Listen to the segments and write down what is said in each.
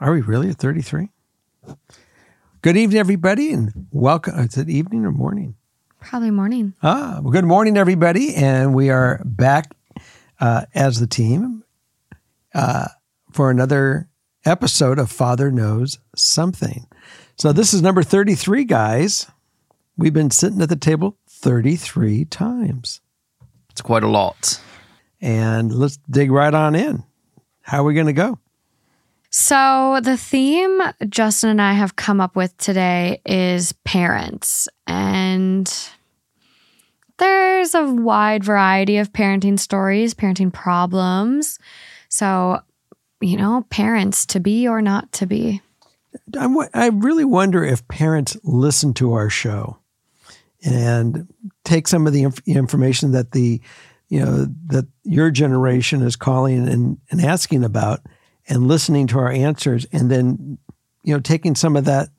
Are we really at 33? Good evening, everybody, and welcome. Is it evening or morning? Probably morning. Well, good morning, everybody, and we are back as the team for another episode of Father Knows Something. So this is number 33, guys. We've been sitting at the table 33 times. It's quite a lot. And let's dig right on in. How are we going to go? So the theme Justin and I have come up with today is parents, and there's a wide variety of parenting stories, parenting problems. So, you know, parents to be or not to be. I really wonder if parents listen to our show and take some of the information that that your generation is calling and asking about, and listening to our answers, and then, taking some of that,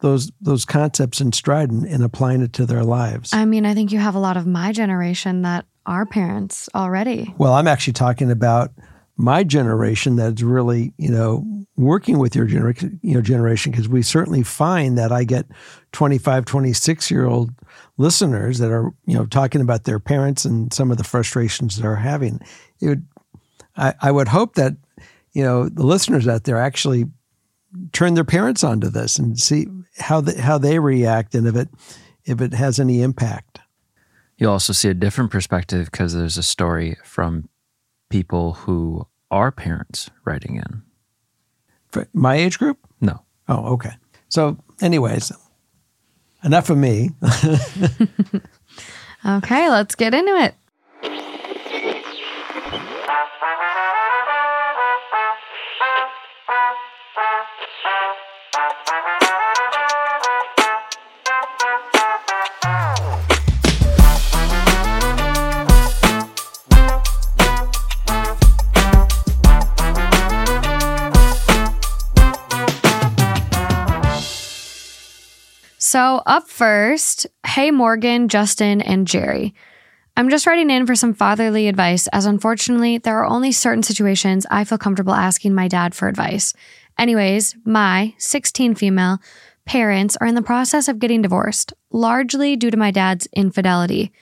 those concepts in stride and applying it to their lives. I mean, I think you have a lot of my generation that are parents already. Well, I'm actually talking about my generation that's really, working with your generation, because we certainly find that I get 25, 26-year-old listeners that are, talking about their parents and some of the frustrations they're having. I would hope that the listeners out there actually turn their parents onto this and see how they react, and if it has any impact. You'll also see a different perspective because there's a story from people who are parents writing in. For my age group? No. Oh, okay. So anyways, enough of me. Okay, let's get into it. So up first, hey Morgan, Justin, and Jerry. I'm just writing in for some fatherly advice, as unfortunately, there are only certain situations I feel comfortable asking my dad for advice. Anyways, my 16 female parents are in the process of getting divorced, largely due to my dad's infidelity.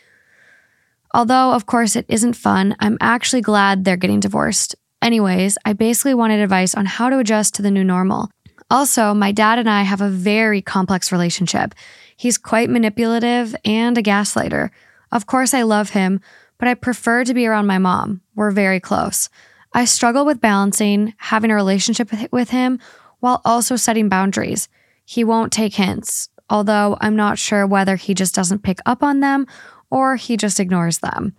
Although, of course, it isn't fun, I'm actually glad they're getting divorced. Anyways, I basically wanted advice on how to adjust to the new normal. Also, my dad and I have a very complex relationship. He's quite manipulative and a gaslighter. Of course, I love him, but I prefer to be around my mom. We're very close. I struggle with balancing having a relationship with him while also setting boundaries. He won't take hints, although I'm not sure whether he just doesn't pick up on them or he just ignores them.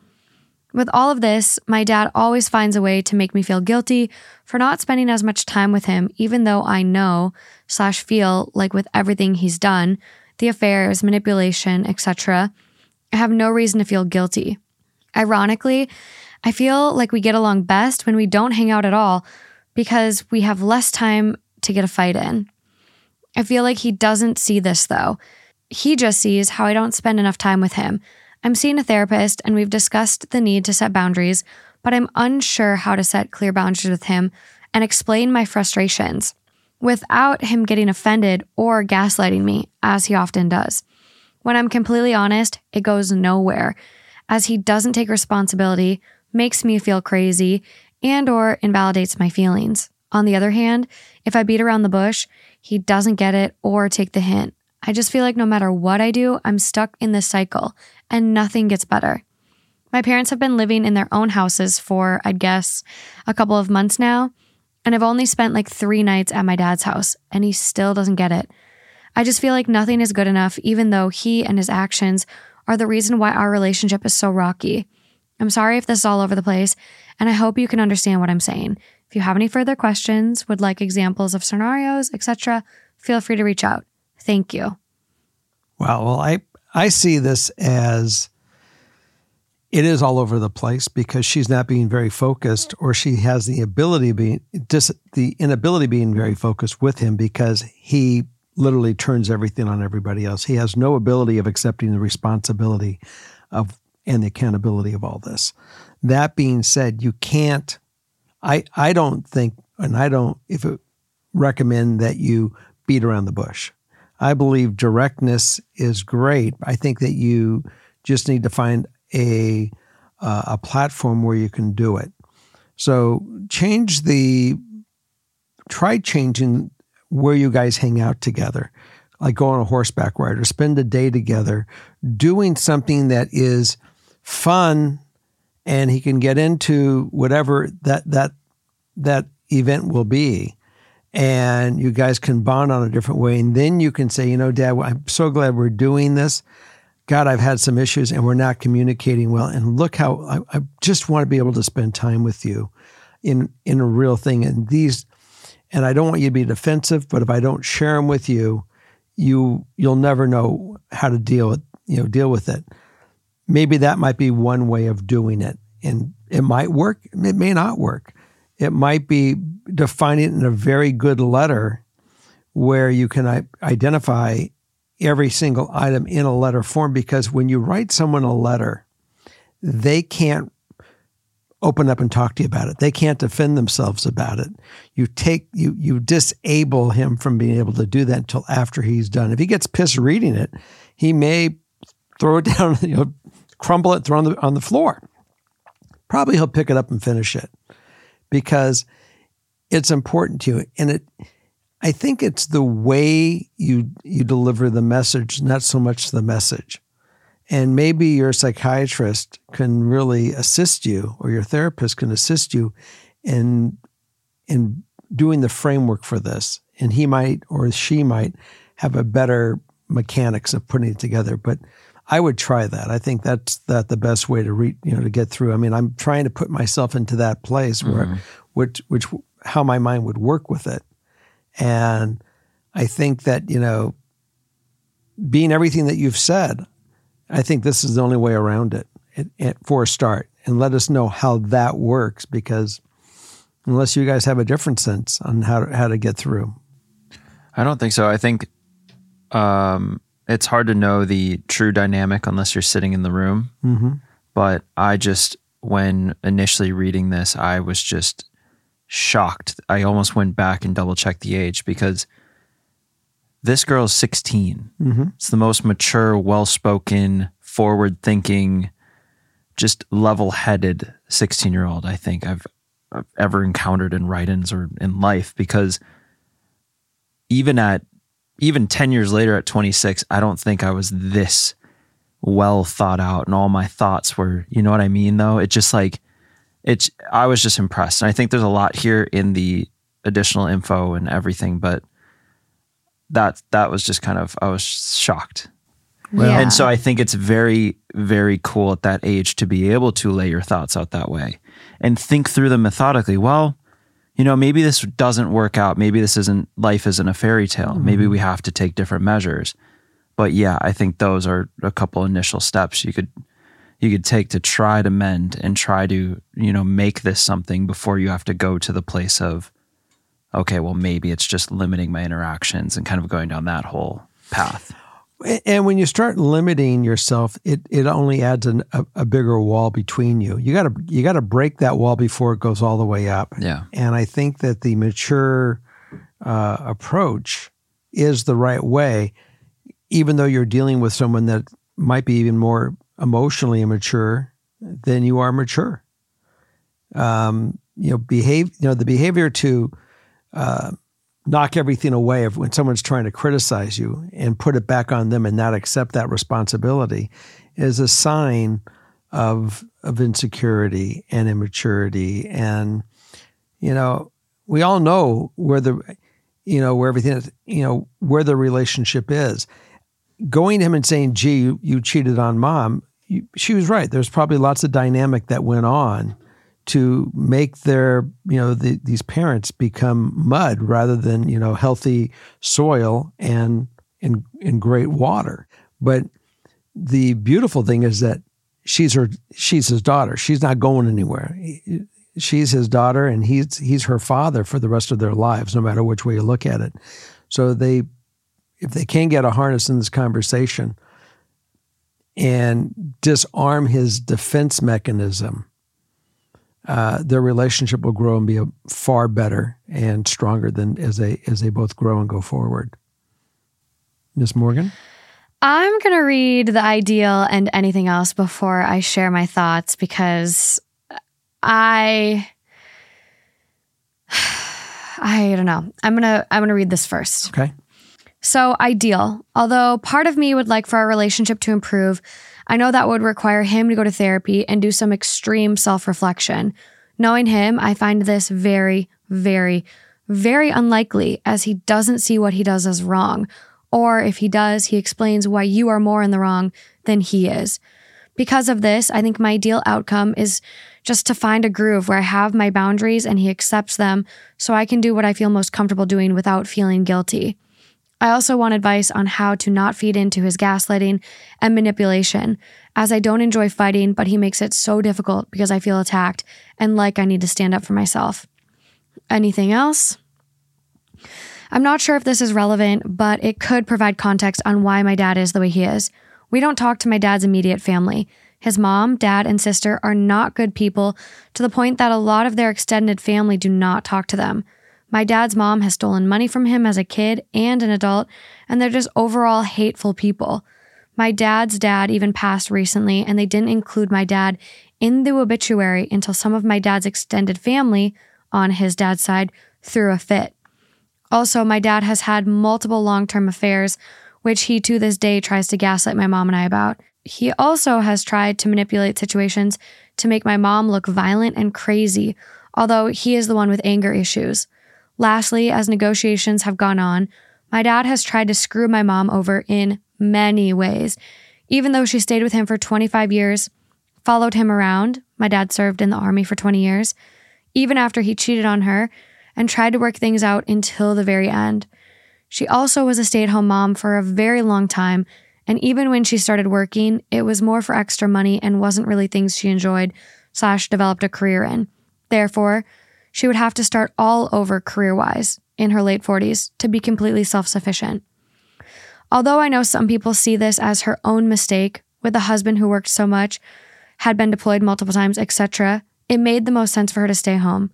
With all of this, my dad always finds a way to make me feel guilty for not spending as much time with him, even though I know/feel like with everything he's done, the affairs, manipulation, etc., I have no reason to feel guilty. Ironically, I feel like we get along best when we don't hang out at all because we have less time to get a fight in. I feel like he doesn't see this though. He just sees how I don't spend enough time with him. I'm seeing a therapist and we've discussed the need to set boundaries, but I'm unsure how to set clear boundaries with him and explain my frustrations without him getting offended or gaslighting me, as he often does. When I'm completely honest, it goes nowhere, as he doesn't take responsibility, makes me feel crazy, and/or invalidates my feelings. On the other hand, if I beat around the bush, he doesn't get it or take the hint. I just feel like no matter what I do, I'm stuck in this cycle and nothing gets better. My parents have been living in their own houses for, I'd guess, a couple of months now, and I've only spent like 3 nights at my dad's house, and he still doesn't get it. I just feel like nothing is good enough, even though he and his actions are the reason why our relationship is so rocky. I'm sorry if this is all over the place, and I hope you can understand what I'm saying. If you have any further questions, would like examples of scenarios, etc., feel free to reach out. Thank you. Wow. Well, I see this as it is all over the place because she's not being very focused, or she has the ability being the inability being very focused with him because he literally turns everything on everybody else. He has no ability of accepting the responsibility of and the accountability of all this. That being said, you can't. I don't think, and I don't recommend that you beat around the bush. I believe directness is great. I think that you just need to find a platform where you can do it. So try changing where you guys hang out together, like go on a horseback ride or spend a day together doing something that is fun and he can get into whatever that event will be. And you guys can bond on a different way. And then you can say, you know, Dad, I'm so glad we're doing this. God, I've had some issues and we're not communicating well. And look how I just want to be able to spend time with you in a real thing. And I don't want you to be defensive, but if I don't share them with you, you'll never know how to deal with it. Maybe that might be one way of doing it. And it might work. It may not work. It might be defining it in a very good letter where you can identify every single item in a letter form, because when you write someone a letter, they can't open up and talk to you about it. They can't defend themselves about it. You disable him from being able to do that until after he's done. If he gets pissed reading it, he may throw it down, crumble it, throw it on the floor. Probably he'll pick it up and finish it, because it's important to you. And I think it's the way you deliver the message, not so much the message. And maybe your psychiatrist can really assist you, or your therapist can assist you in doing the framework for this. And he might, or she might, have a better mechanics of putting it together. But I would try that. I think that's the best way to to get through. I mean, I'm trying to put myself into that place where, which how my mind would work with it. And I think that, being everything that you've said, I think this is the only way around it for a start. And let us know how that works, because unless you guys have a different sense on how to get through. I don't think so. I think it's hard to know the true dynamic unless you're sitting in the room. Mm-hmm. But I just, when initially reading this, I was just shocked. I almost went back and double checked the age, because this girl is 16. Mm-hmm. It's the most mature, well-spoken, forward-thinking, just level-headed 16-year-old I think I've ever encountered in write-ins or in life, because even 10 years later at 26, I don't think I was this well thought out, and all my thoughts were, you know what I mean though? I was just impressed. And I think there's a lot here in the additional info and everything, but that was just kind of, I was shocked. Yeah. And so I think it's very, very cool at that age to be able to lay your thoughts out that way and think through them methodically. Well, maybe this doesn't work out. Maybe life isn't a fairy tale. Mm-hmm. Maybe we have to take different measures. But yeah, I think those are a couple initial steps you could take to try to mend and try to, make this something before you have to go to the place of, okay, well, maybe it's just limiting my interactions and kind of going down that whole path. And when you start limiting yourself, it only adds a bigger wall between you. You got to break that wall before it goes all the way up. Yeah. And I think that the mature approach is the right way, even though you're dealing with someone that might be even more emotionally immature than you are mature. The behavior to knock everything away when someone's trying to criticize you and put it back on them and not accept that responsibility is a sign of insecurity and immaturity. And, you know, we all know where the, you know, where everything is, you know, where the relationship is. Going to him and saying, gee, you cheated on mom, she was right. There's probably lots of dynamic that went on to make their, you know, these parents become mud rather than, you know, healthy soil and great water. But the beautiful thing is that she's his daughter. She's not going anywhere. She's his daughter, and he's her father for the rest of their lives, no matter which way you look at it. So if they can get a harness in this conversation and disarm his defense mechanism, their relationship will grow and be far better and stronger than as they both grow and go forward. Ms. Morgan? I'm going to read The Ideal and anything else before I share my thoughts, because I don't know. I'm going to read this first. Okay. So, Ideal. Although part of me would like for our relationship to improve, I know that would require him to go to therapy and do some extreme self-reflection. Knowing him, I find this very, very, very unlikely, as he doesn't see what he does as wrong. Or if he does, he explains why you are more in the wrong than he is. Because of this, I think my ideal outcome is just to find a groove where I have my boundaries and he accepts them, so I can do what I feel most comfortable doing without feeling guilty. I also want advice on how to not feed into his gaslighting and manipulation, as I don't enjoy fighting, but he makes it so difficult because I feel attacked and like I need to stand up for myself. Anything else? I'm not sure if this is relevant, but it could provide context on why my dad is the way he is. We don't talk to my dad's immediate family. His mom, dad, and sister are not good people, to the point that a lot of their extended family do not talk to them. My dad's mom has stolen money from him as a kid and an adult, and they're just overall hateful people. My dad's dad even passed recently, and they didn't include my dad in the obituary until some of my dad's extended family, on his dad's side, threw a fit. Also, my dad has had multiple long-term affairs, which he to this day tries to gaslight my mom and I about. He also has tried to manipulate situations to make my mom look violent and crazy, although he is the one with anger issues. Lastly, as negotiations have gone on, my dad has tried to screw my mom over in many ways. Even though she stayed with him for 25 years, followed him around — my dad served in the army for 20 years, even after he cheated on her — and tried to work things out until the very end. She also was a stay-at-home mom for a very long time, and even when she started working, it was more for extra money and wasn't really things she enjoyed / developed a career in. Therefore, she would have to start all over career-wise in her late 40s to be completely self-sufficient. Although I know some people see this as her own mistake, with a husband who worked so much, had been deployed multiple times, etc., it made the most sense for her to stay home.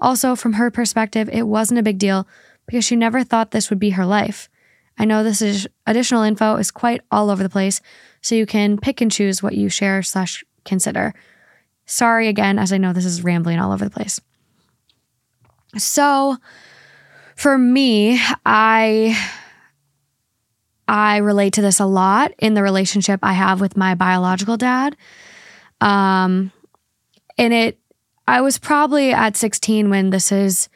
Also, from her perspective, it wasn't a big deal because she never thought this would be her life. I know this is additional info is quite all over the place, so you can pick and choose what you share / consider. Sorry again, as I know this is rambling all over the place. So for me, I relate to this a lot in the relationship I have with my biological dad. I was probably at 16 when this is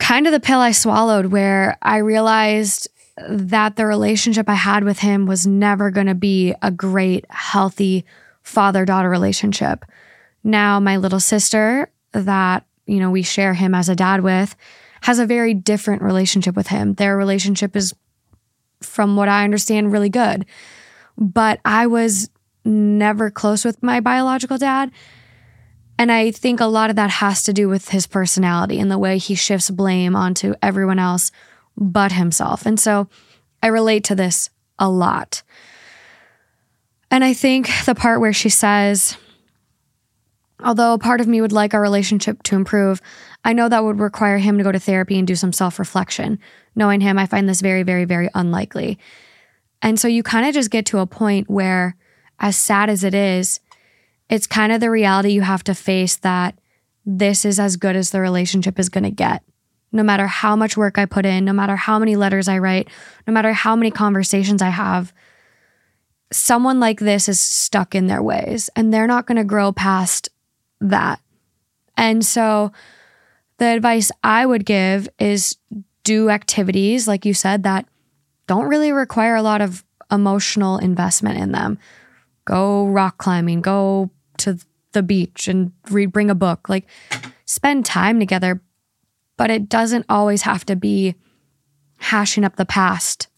kind of the pill I swallowed, where I realized that the relationship I had with him was never going to be a great, healthy father-daughter relationship. Now, my little sister that, you know, we share him as a dad with, has a very different relationship with him. Their relationship is, from what I understand, really good. But I was never close with my biological dad. And I think a lot of that has to do with his personality and the way he shifts blame onto everyone else but himself. And so I relate to this a lot. And I think the part where she says, although part of me would like our relationship to improve, I know that would require him to go to therapy and do some self-reflection. Knowing him, I find this very, very, very unlikely. And so you kind of just get to a point where, as sad as it is, it's kind of the reality you have to face that this is as good as the relationship is going to get. no matter how much work I put in, no matter how many letters I write, no matter how many conversations I have, someone like this is stuck in their ways and they're not going to grow past that. And so the advice I would give is do activities, like you said, that don't really require a lot of emotional investment in them. Go rock climbing, go to the beach and bring a book. Like, spend time together, but it doesn't always have to be hashing up the past.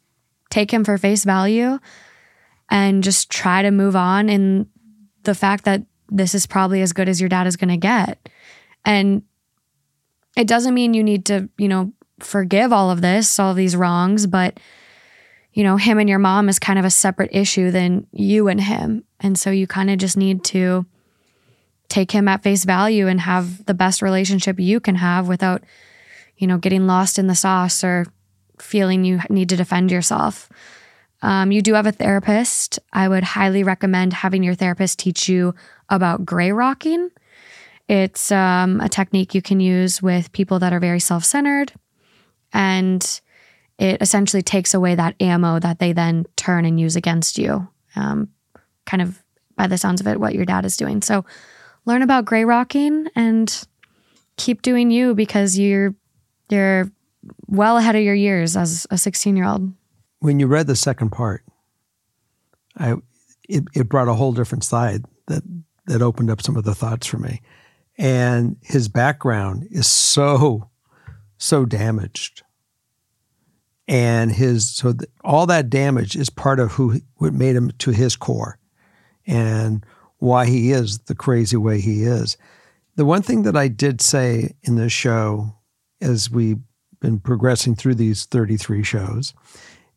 Take him for face value and just try to move on in the fact that this is probably as good as your dad is going to get. And it doesn't mean you need to, forgive all of this, all of these wrongs, but him and your mom is kind of a separate issue than you and him. And so you kind of just need to take him at face value and have the best relationship you can have without, getting lost in the sauce or feeling you need to defend yourself. You do have a therapist. I would highly recommend having your therapist teach you about gray rocking. It's a technique you can use with people that are very self-centered, and it essentially takes away that ammo that they then turn and use against you. Kind of, by the sounds of it, what your dad is doing. So learn about gray rocking and keep doing you, because you're well ahead of your years as a 16-year-old. When you read the second part, it brought a whole different side that opened up some of the thoughts for me. And his background is so damaged. And all that damage is part of what made him to his core and why he is the crazy way he is. The one thing that I did say in this show, as we've been progressing through these 33 shows,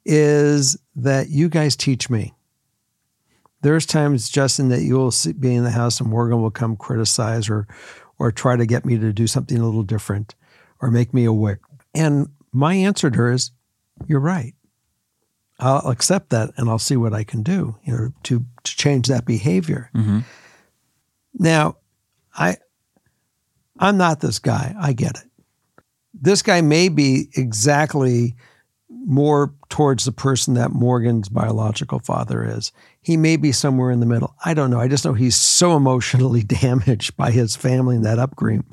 is that you guys teach me. There's times, Justin, that you'll be in the house and Morgan will come criticize or try to get me to do something a little different or make me aware. And my answer to her is, you're right. I'll accept that and I'll see what I can do, to change that behavior. Mm-hmm. Now, I'm not this guy. I get it. This guy may be exactly more towards the person that Morgan's biological father is. He may be somewhere in the middle. I don't know. I just know he's so emotionally damaged by his family and that upbringing,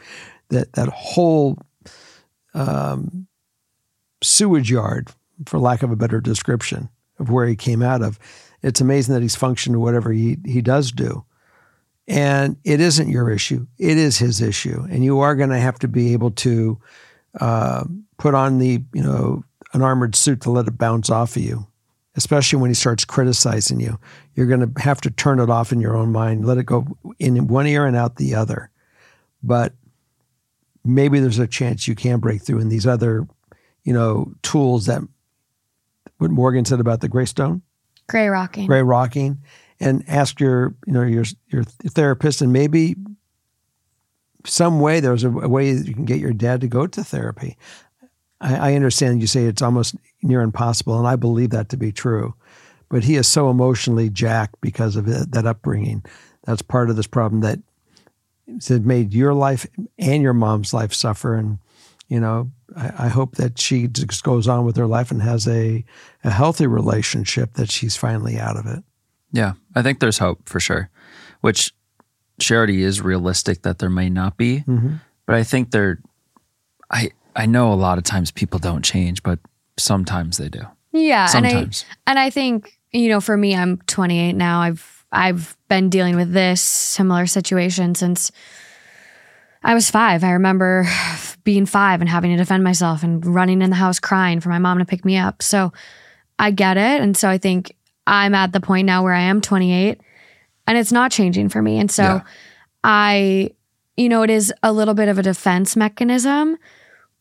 that whole sewage yard, for lack of a better description, of where he came out of. It's amazing that he's functioned whatever he does do. And it isn't your issue. It is his issue. And you are going to have to be able to put on an armored suit to let it bounce off of you, especially when he starts criticizing you. You're going to have to turn it off in your own mind, let it go in one ear and out the other. But maybe there's a chance you can break through in these other tools that, what Morgan said about the gray rocking, and ask your therapist, and maybe some way, there's a way you can get your dad to go to therapy. I understand you say it's almost near impossible, and I believe that to be true, but he is so emotionally jacked because of that upbringing. That's part of this problem that made your life and your mom's life suffer. And, I hope that she just goes on with her life and has a healthy relationship, that she's finally out of it. Yeah, I think there's hope for sure, which Charity is realistic that there may not be. Mm-hmm. But I think I know a lot of times people don't change, but sometimes they do. Yeah, sometimes. And I think, for me, I'm 28 now. I've been dealing with this similar situation since I was 5. I remember being 5 and having to defend myself and running in the house crying for my mom to pick me up. So I get it. And so I think I'm at the point now where I am 28 and it's not changing for me. And so yeah. I it is a little bit of a defense mechanism,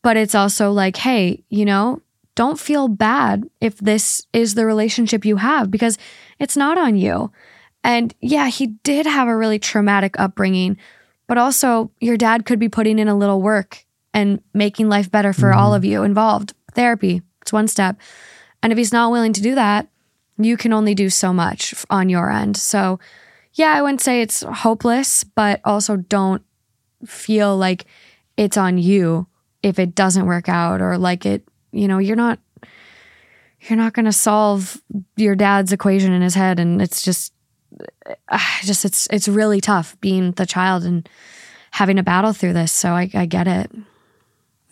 but it's also like, hey, don't feel bad if this is the relationship you have, because it's not on you. And yeah, he did have a really traumatic upbringing, but also your dad could be putting in a little work and making life better for all of you involved. Therapy, it's one step. And if he's not willing to do that, you can only do so much on your end. So yeah, I wouldn't say it's hopeless, but also don't feel like it's on you if it doesn't work out, or like it, you know, you're not going to solve your dad's equation in his head. And it's just, it's really tough being the child and having to battle through this. So I get it.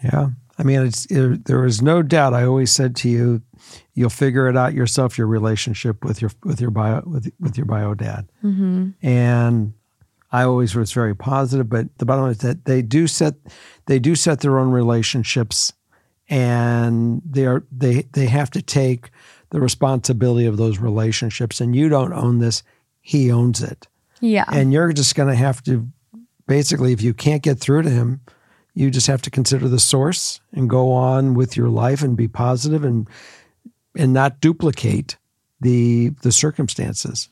Yeah. I mean, there is no doubt. I always said to you, you'll figure it out yourself, your relationship with your bio dad. Mm-hmm. And I always was very positive, but the bottom line is that they do set their own relationships, and they have to take the responsibility of those relationships, and you don't own this, he owns it. Yeah. And you're just going to have to, basically, if you can't get through to him, you just have to consider the source and go on with your life and be positive and not duplicate the circumstances.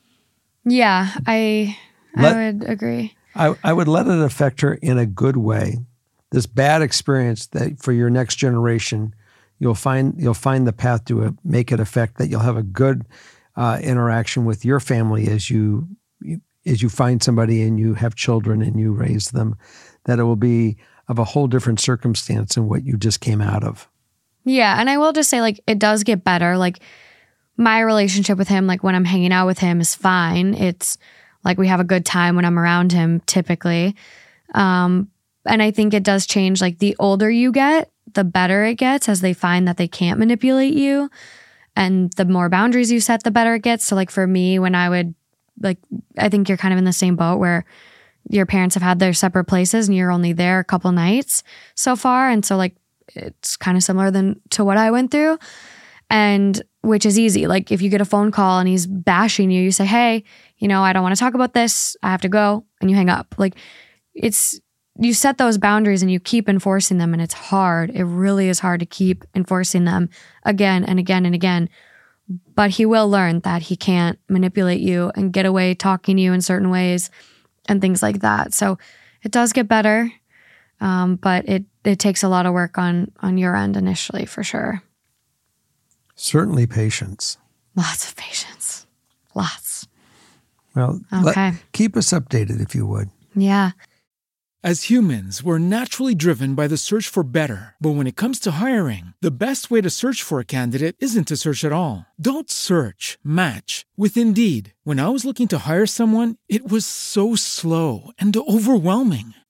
Yeah, I would agree. I would let it affect her in a good way. This bad experience, that for your next generation, you'll find the path to make it affect that. You'll have a good interaction with your family as you find somebody and you have children and you raise them. That it will be of a whole different circumstance than what you just came out of. Yeah. And I will just say, like, it does get better. Like, my relationship with him, like when I'm hanging out with him, is fine. It's like we have a good time when I'm around him typically. And I think it does change. Like, the older you get, the better it gets, as they find that they can't manipulate you. And the more boundaries you set, the better it gets. So like for me, when I would, like, I think you're kind of in the same boat where your parents have had their separate places and you're only there a couple nights so far. And so like, it's kind of similar to what I went through, and which is easy. Like, if you get a phone call and he's bashing you, you say, hey, you know, I don't want to talk about this. I have to go. And you hang up. Like, it's, you set those boundaries and you keep enforcing them, and it's hard. It really is hard to keep enforcing them again and again and again. But he will learn that he can't manipulate you and get away talking to you in certain ways and things like that. So it does get better, but it takes a lot of work on your end initially, for sure. Certainly patience. Lots of patience. Lots. Well, okay. Keep us updated if you would. Yeah. As humans, we're naturally driven by the search for better. But when it comes to hiring, the best way to search for a candidate isn't to search at all. Don't search, match with Indeed. When I was looking to hire someone, it was so slow and overwhelming.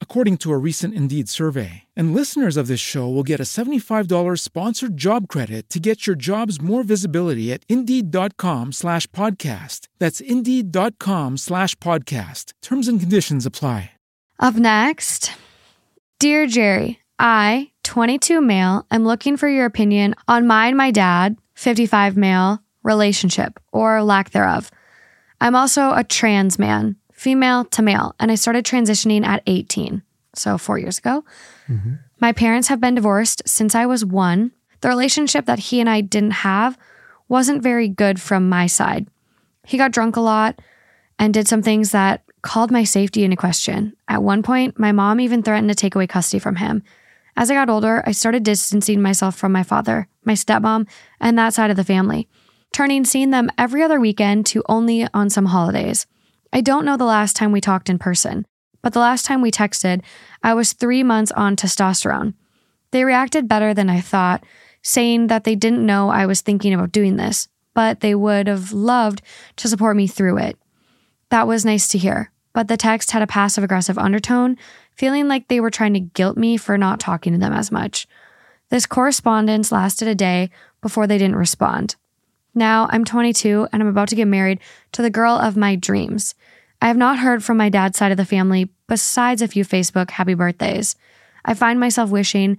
according to a recent Indeed survey. And listeners of this show will get a $75 sponsored job credit to get your jobs more visibility at Indeed.com/podcast. That's Indeed.com/podcast. Terms and conditions apply. Up next, dear Jerry, I, 22 male, am looking for your opinion on my and my dad, 55 male, relationship or lack thereof. I'm also a trans man, female to male, and I started transitioning at 18, so 4 years ago. Mm-hmm. My parents have been divorced since I was 1. The relationship that he and I didn't have wasn't very good from my side. He got drunk a lot and did some things that called my safety into question. At one point, my mom even threatened to take away custody from him. As I got older, I started distancing myself from my father, my stepmom, and that side of the family, seeing them every other weekend to only on some holidays. I don't know the last time we talked in person, but the last time we texted, I was 3 months on testosterone. They reacted better than I thought, saying that they didn't know I was thinking about doing this, but they would have loved to support me through it. That was nice to hear. But the text had a passive-aggressive undertone, feeling like they were trying to guilt me for not talking to them as much. This correspondence lasted a day before they didn't respond. Now I'm 22 and I'm about to get married to the girl of my dreams. I have not heard from my dad's side of the family besides a few Facebook happy birthdays. I find myself wishing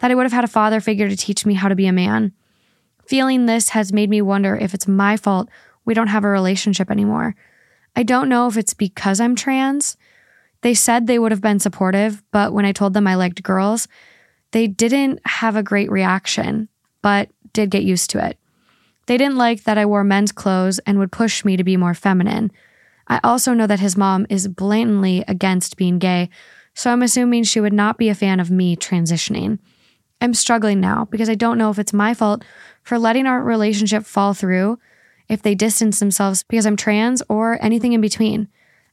that I would have had a father figure to teach me how to be a man. Feeling this has made me wonder if it's my fault we don't have a relationship anymore. I don't know if it's because I'm trans. They said they would have been supportive, but when I told them I liked girls, They didn't have a great reaction, but did get used to it. They didn't like that I wore men's clothes and would push me to be more feminine. I also know that his mom is blatantly against being gay, so I'm assuming she would not be a fan of me transitioning. I'm struggling now because I don't know if it's my fault for letting our relationship fall through, if they distance themselves because I'm trans, or anything in between.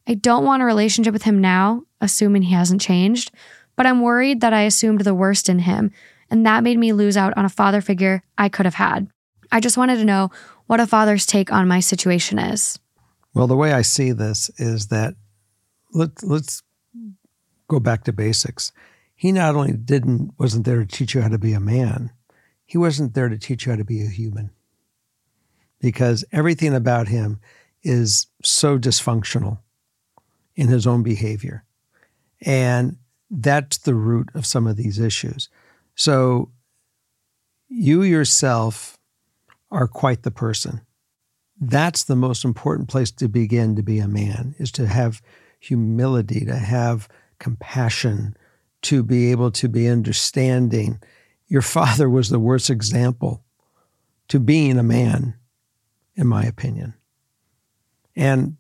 I don't want a relationship with him now, assuming he hasn't changed, but I'm worried that I assumed the worst in him, and that made me lose out on a father figure I could have had. I just wanted to know what a father's take on my situation is. Well, the way I see this is that let's go back to basics. He not only wasn't there to teach you how to be a man, he wasn't there to teach you how to be a human, because everything about him is so dysfunctional in his own behavior. And that's the root of some of these issues. So you yourself are quite the person. That's the most important place to begin to be a man, is to have humility, to have compassion, to be able to be understanding. Your father was the worst example to being a man, in my opinion, and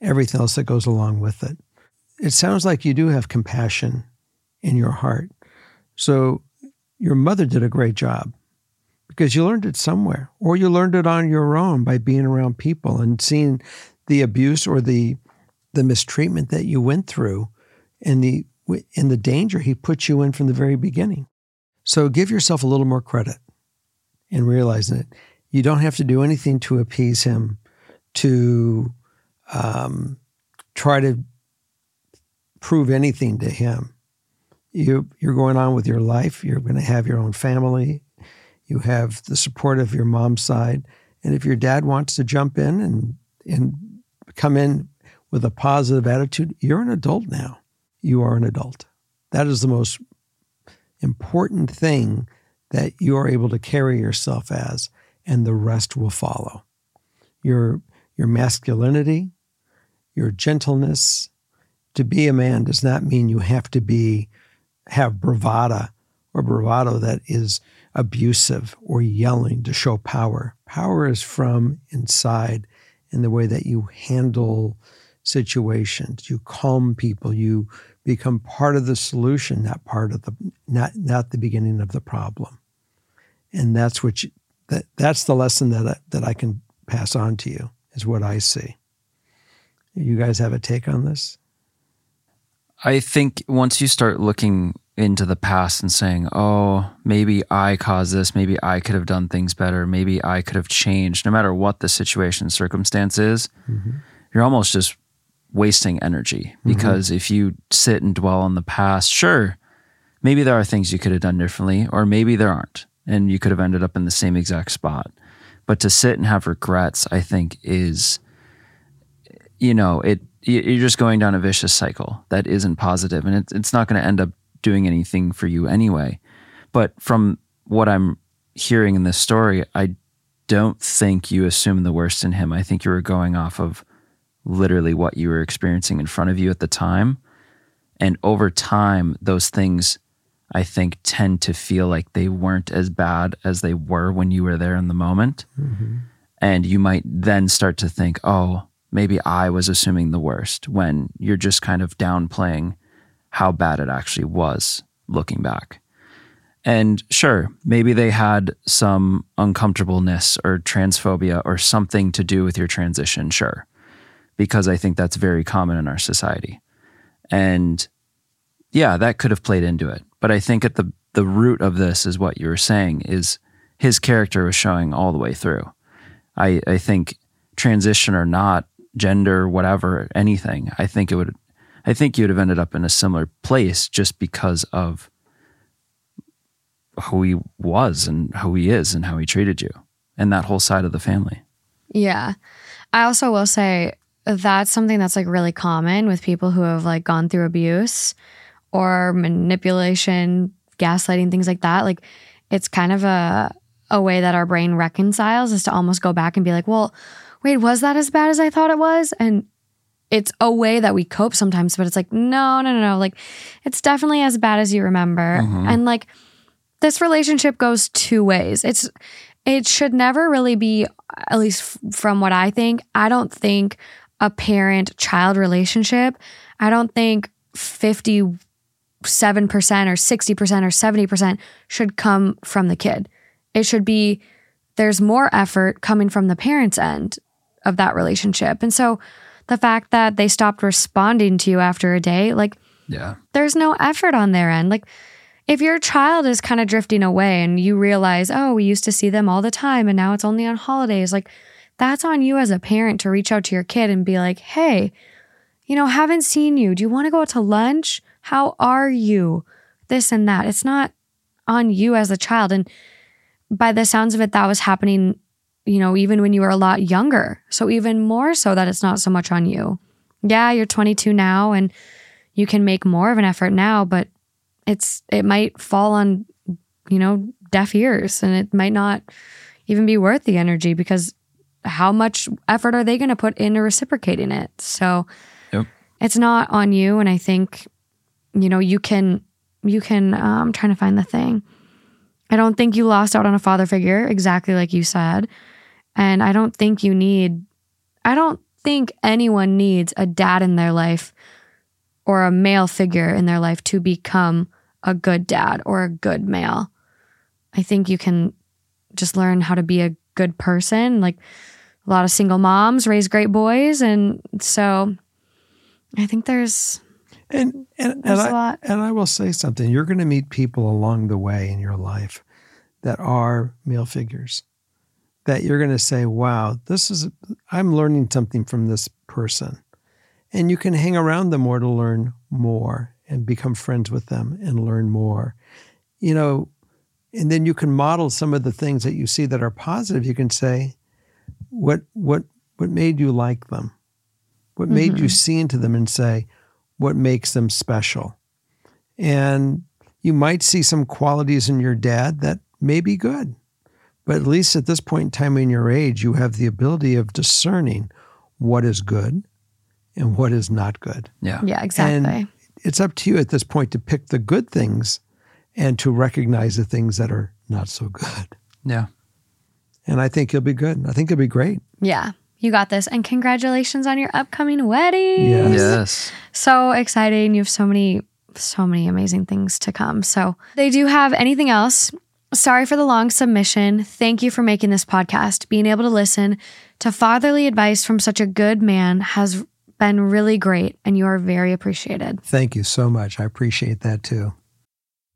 everything else that goes along with it. It sounds like you do have compassion in your heart. So your mother did a great job, because you learned it somewhere, or you learned it on your own by being around people and seeing the abuse or the mistreatment that you went through, and the danger he put you in from the very beginning. So give yourself a little more credit in realizing it. You don't have to do anything to appease him, to try to prove anything to him. You're going on with your life. You're going to have your own family. You have the support of your mom's side. And if your dad wants to jump in and come in with a positive attitude, you're an adult now. You are an adult. That is the most important thing that you are able to carry yourself as, and the rest will follow. Your masculinity, your gentleness. To be a man does not mean you have to have bravado that is abusive or yelling to show power. Power is from inside, in the way that you handle situations. You calm people. You become part of the solution, not the beginning of the problem. And that's the lesson that I can pass on to you, is what I see. You guys have a take on this? I think once you start looking into the past and saying, oh, maybe I caused this, maybe I could have done things better, maybe I could have changed, no matter what the situation, circumstance is, mm-hmm. You're almost just wasting energy. Because mm-hmm. If you sit and dwell on the past, sure, maybe there are things you could have done differently, or maybe there aren't, and you could have ended up in the same exact spot. But to sit and have regrets, I think is, you're just going down a vicious cycle that isn't positive, and it's not going to end up doing anything for you anyway. But from what I'm hearing in this story, I don't think you assumed the worst in him. I think you were going off of literally what you were experiencing in front of you at the time. And over time, those things, I think, tend to feel like they weren't as bad as they were when you were there in the moment. Mm-hmm. And you might then start to think, oh, maybe I was assuming the worst, when you're just kind of downplaying how bad it actually was looking back. And sure, maybe they had some uncomfortableness or transphobia or something to do with your transition, sure, because I think that's very common in our society. And yeah, that could have played into it. But I think at the root of this is what you were saying, is his character was showing all the way through. I think transition or not, gender, whatever, anything, I think you would have ended up in a similar place, just because of who he was and who he is and how he treated you and that whole side of the family. Yeah. I also will say that's something that's like really common with people who have like gone through abuse or manipulation, gaslighting, things like that. Like, it's kind of a way that our brain reconciles, is to almost go back and be like, well, wait, was that as bad as I thought it was? And it's a way that we cope sometimes, but it's like, no. Like, it's definitely as bad as you remember. Mm-hmm. And like, this relationship goes two ways. It should never really be, at least from what I think, I don't think a parent-child relationship, I don't think 57% or 60% or 70% should come from the kid. It should be, there's more effort coming from the parent's end of that relationship. And so the fact that they stopped responding to you after a day, like, yeah, there's no effort on their end. Like, if your child is kind of drifting away and you realize, oh, we used to see them all the time and now it's only on holidays, like, that's on you as a parent to reach out to your kid and be like, hey, you know, haven't seen you. Do you want to go out to lunch? How are you? This and that. It's not on you as a child. And by the sounds of it, that was happening, you know, even when you were a lot younger. So even more so that it's not so much on you. Yeah, you're 22 now and you can make more of an effort now, but it might fall on, you know, deaf ears, and it might not even be worth the energy, because how much effort are they going to put into reciprocating it? So yep. It's not on you. And I think, you know, you can, I'm trying to find the thing. I don't think you lost out on a father figure, exactly like you said. And I don't think anyone needs a dad in their life or a male figure in their life to become a good dad or a good male. I think you can just learn how to be a good person. Like, a lot of single moms raise great boys. And so I think there's a lot. And I will say something. You're going to meet people along the way in your life that are male figures that you're going to say, wow, I'm learning something from this person. And you can hang around them more to learn more and become friends with them and learn more. You know, and then you can model some of the things that you see that are positive. You can say, what made you like them? What made you see into them, and say, what makes them special? And you might see some qualities in your dad that may be good, but at least at this point in time in your age, you have the ability of discerning what is good and what is not good. Yeah. Yeah, exactly. And it's up to you at this point to pick the good things and to recognize the things that are not so good. Yeah. And I think you'll be good. I think you'll be great. Yeah. You got this. And congratulations on your upcoming wedding. Yes. So exciting. You have so many amazing things to come. So they do have anything else. Sorry for the long submission. Thank you for making this podcast. Being able to listen to fatherly advice from such a good man has been really great, and you are very appreciated. Thank you so much. I appreciate that too.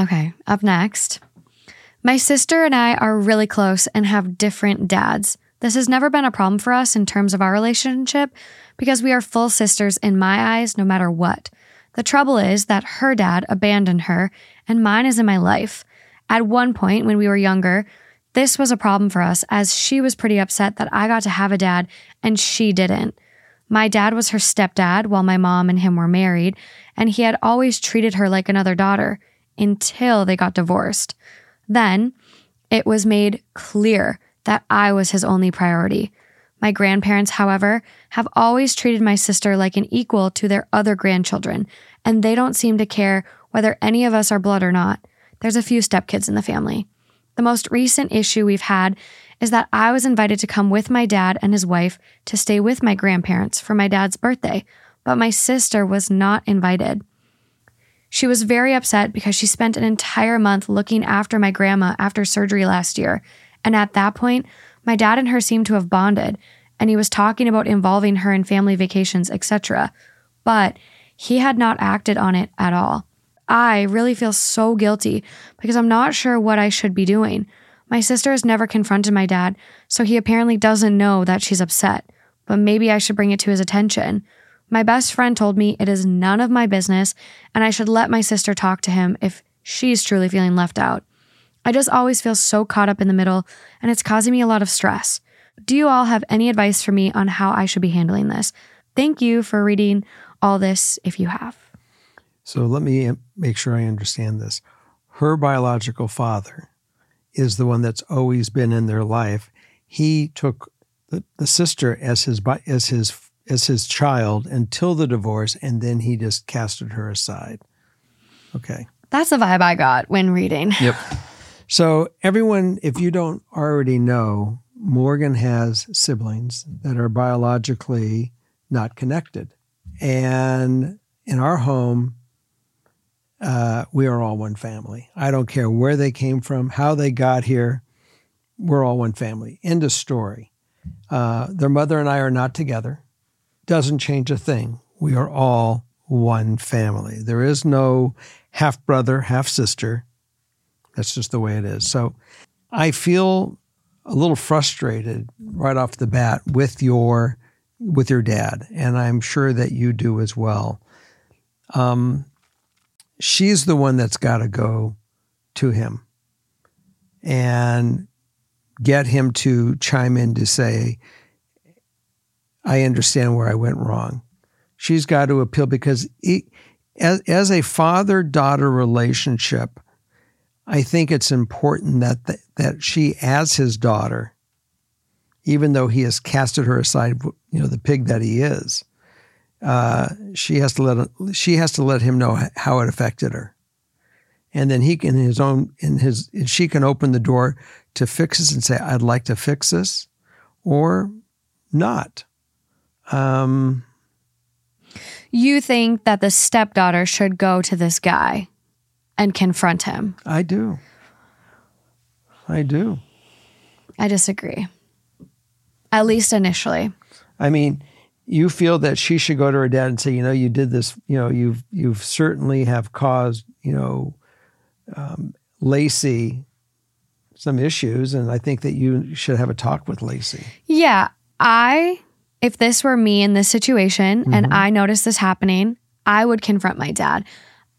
Okay, up next. My sister and I are really close and have different dads. This has never been a problem for us in terms of our relationship because we are full sisters in my eyes, no matter what. The trouble is that her dad abandoned her and mine is in my life. At one point when we were younger, this was a problem for us as she was pretty upset that I got to have a dad and she didn't. My dad was her stepdad while my mom and him were married, and he had always treated her like another daughter until they got divorced. Then it was made clear that I was his only priority. My grandparents, however, have always treated my sister like an equal to their other grandchildren, and they don't seem to care whether any of us are blood or not. There's a few stepkids in the family. The most recent issue we've had is that I was invited to come with my dad and his wife to stay with my grandparents for my dad's birthday, but my sister was not invited. She was very upset because she spent an entire month looking after my grandma after surgery last year. And at that point, my dad and her seemed to have bonded, and he was talking about involving her in family vacations, etc. But he had not acted on it at all. I really feel so guilty because I'm not sure what I should be doing. My sister has never confronted my dad, so he apparently doesn't know that she's upset, but maybe I should bring it to his attention. My best friend told me it is none of my business and I should let my sister talk to him if she's truly feeling left out. I just always feel so caught up in the middle and it's causing me a lot of stress. Do you all have any advice for me on how I should be handling this? Thank you for reading all this if you have. So let me make sure I understand this. Her biological father is the one that's always been in their life. He took the sister as his child until the divorce, and then he just casted her aside. Okay. That's the vibe I got when reading. Yep. So everyone, if you don't already know, Morgan has siblings that are biologically not connected. And in our home, we are all one family. I don't care where they came from, how they got here. We're all one family. End of story. Their mother and I are not together. Doesn't change a thing. We are all one family. There is no half brother, half sister. That's just the way it is. So I feel a little frustrated right off the bat with your dad, and I'm sure that you do as well. She's the one that's got to go to him and get him to chime in to say, I understand where I went wrong. She's got to appeal because as a father-daughter relationship, I think it's important that she, as his daughter, even though he has casted her aside, you know, the pig that he is, she has to let him know how it affected her, and then he can she can open the door to fix this and say, I'd like to fix this, or not. You think that the stepdaughter should go to this guy and confront him? I do. I disagree. At least initially. I mean, you feel that she should go to her dad and say, you know, you did this, you know, you've certainly have caused, you know, Lacey some issues. And I think that you should have a talk with Lacey. Yeah. If this were me in this situation and I noticed this happening, I would confront my dad.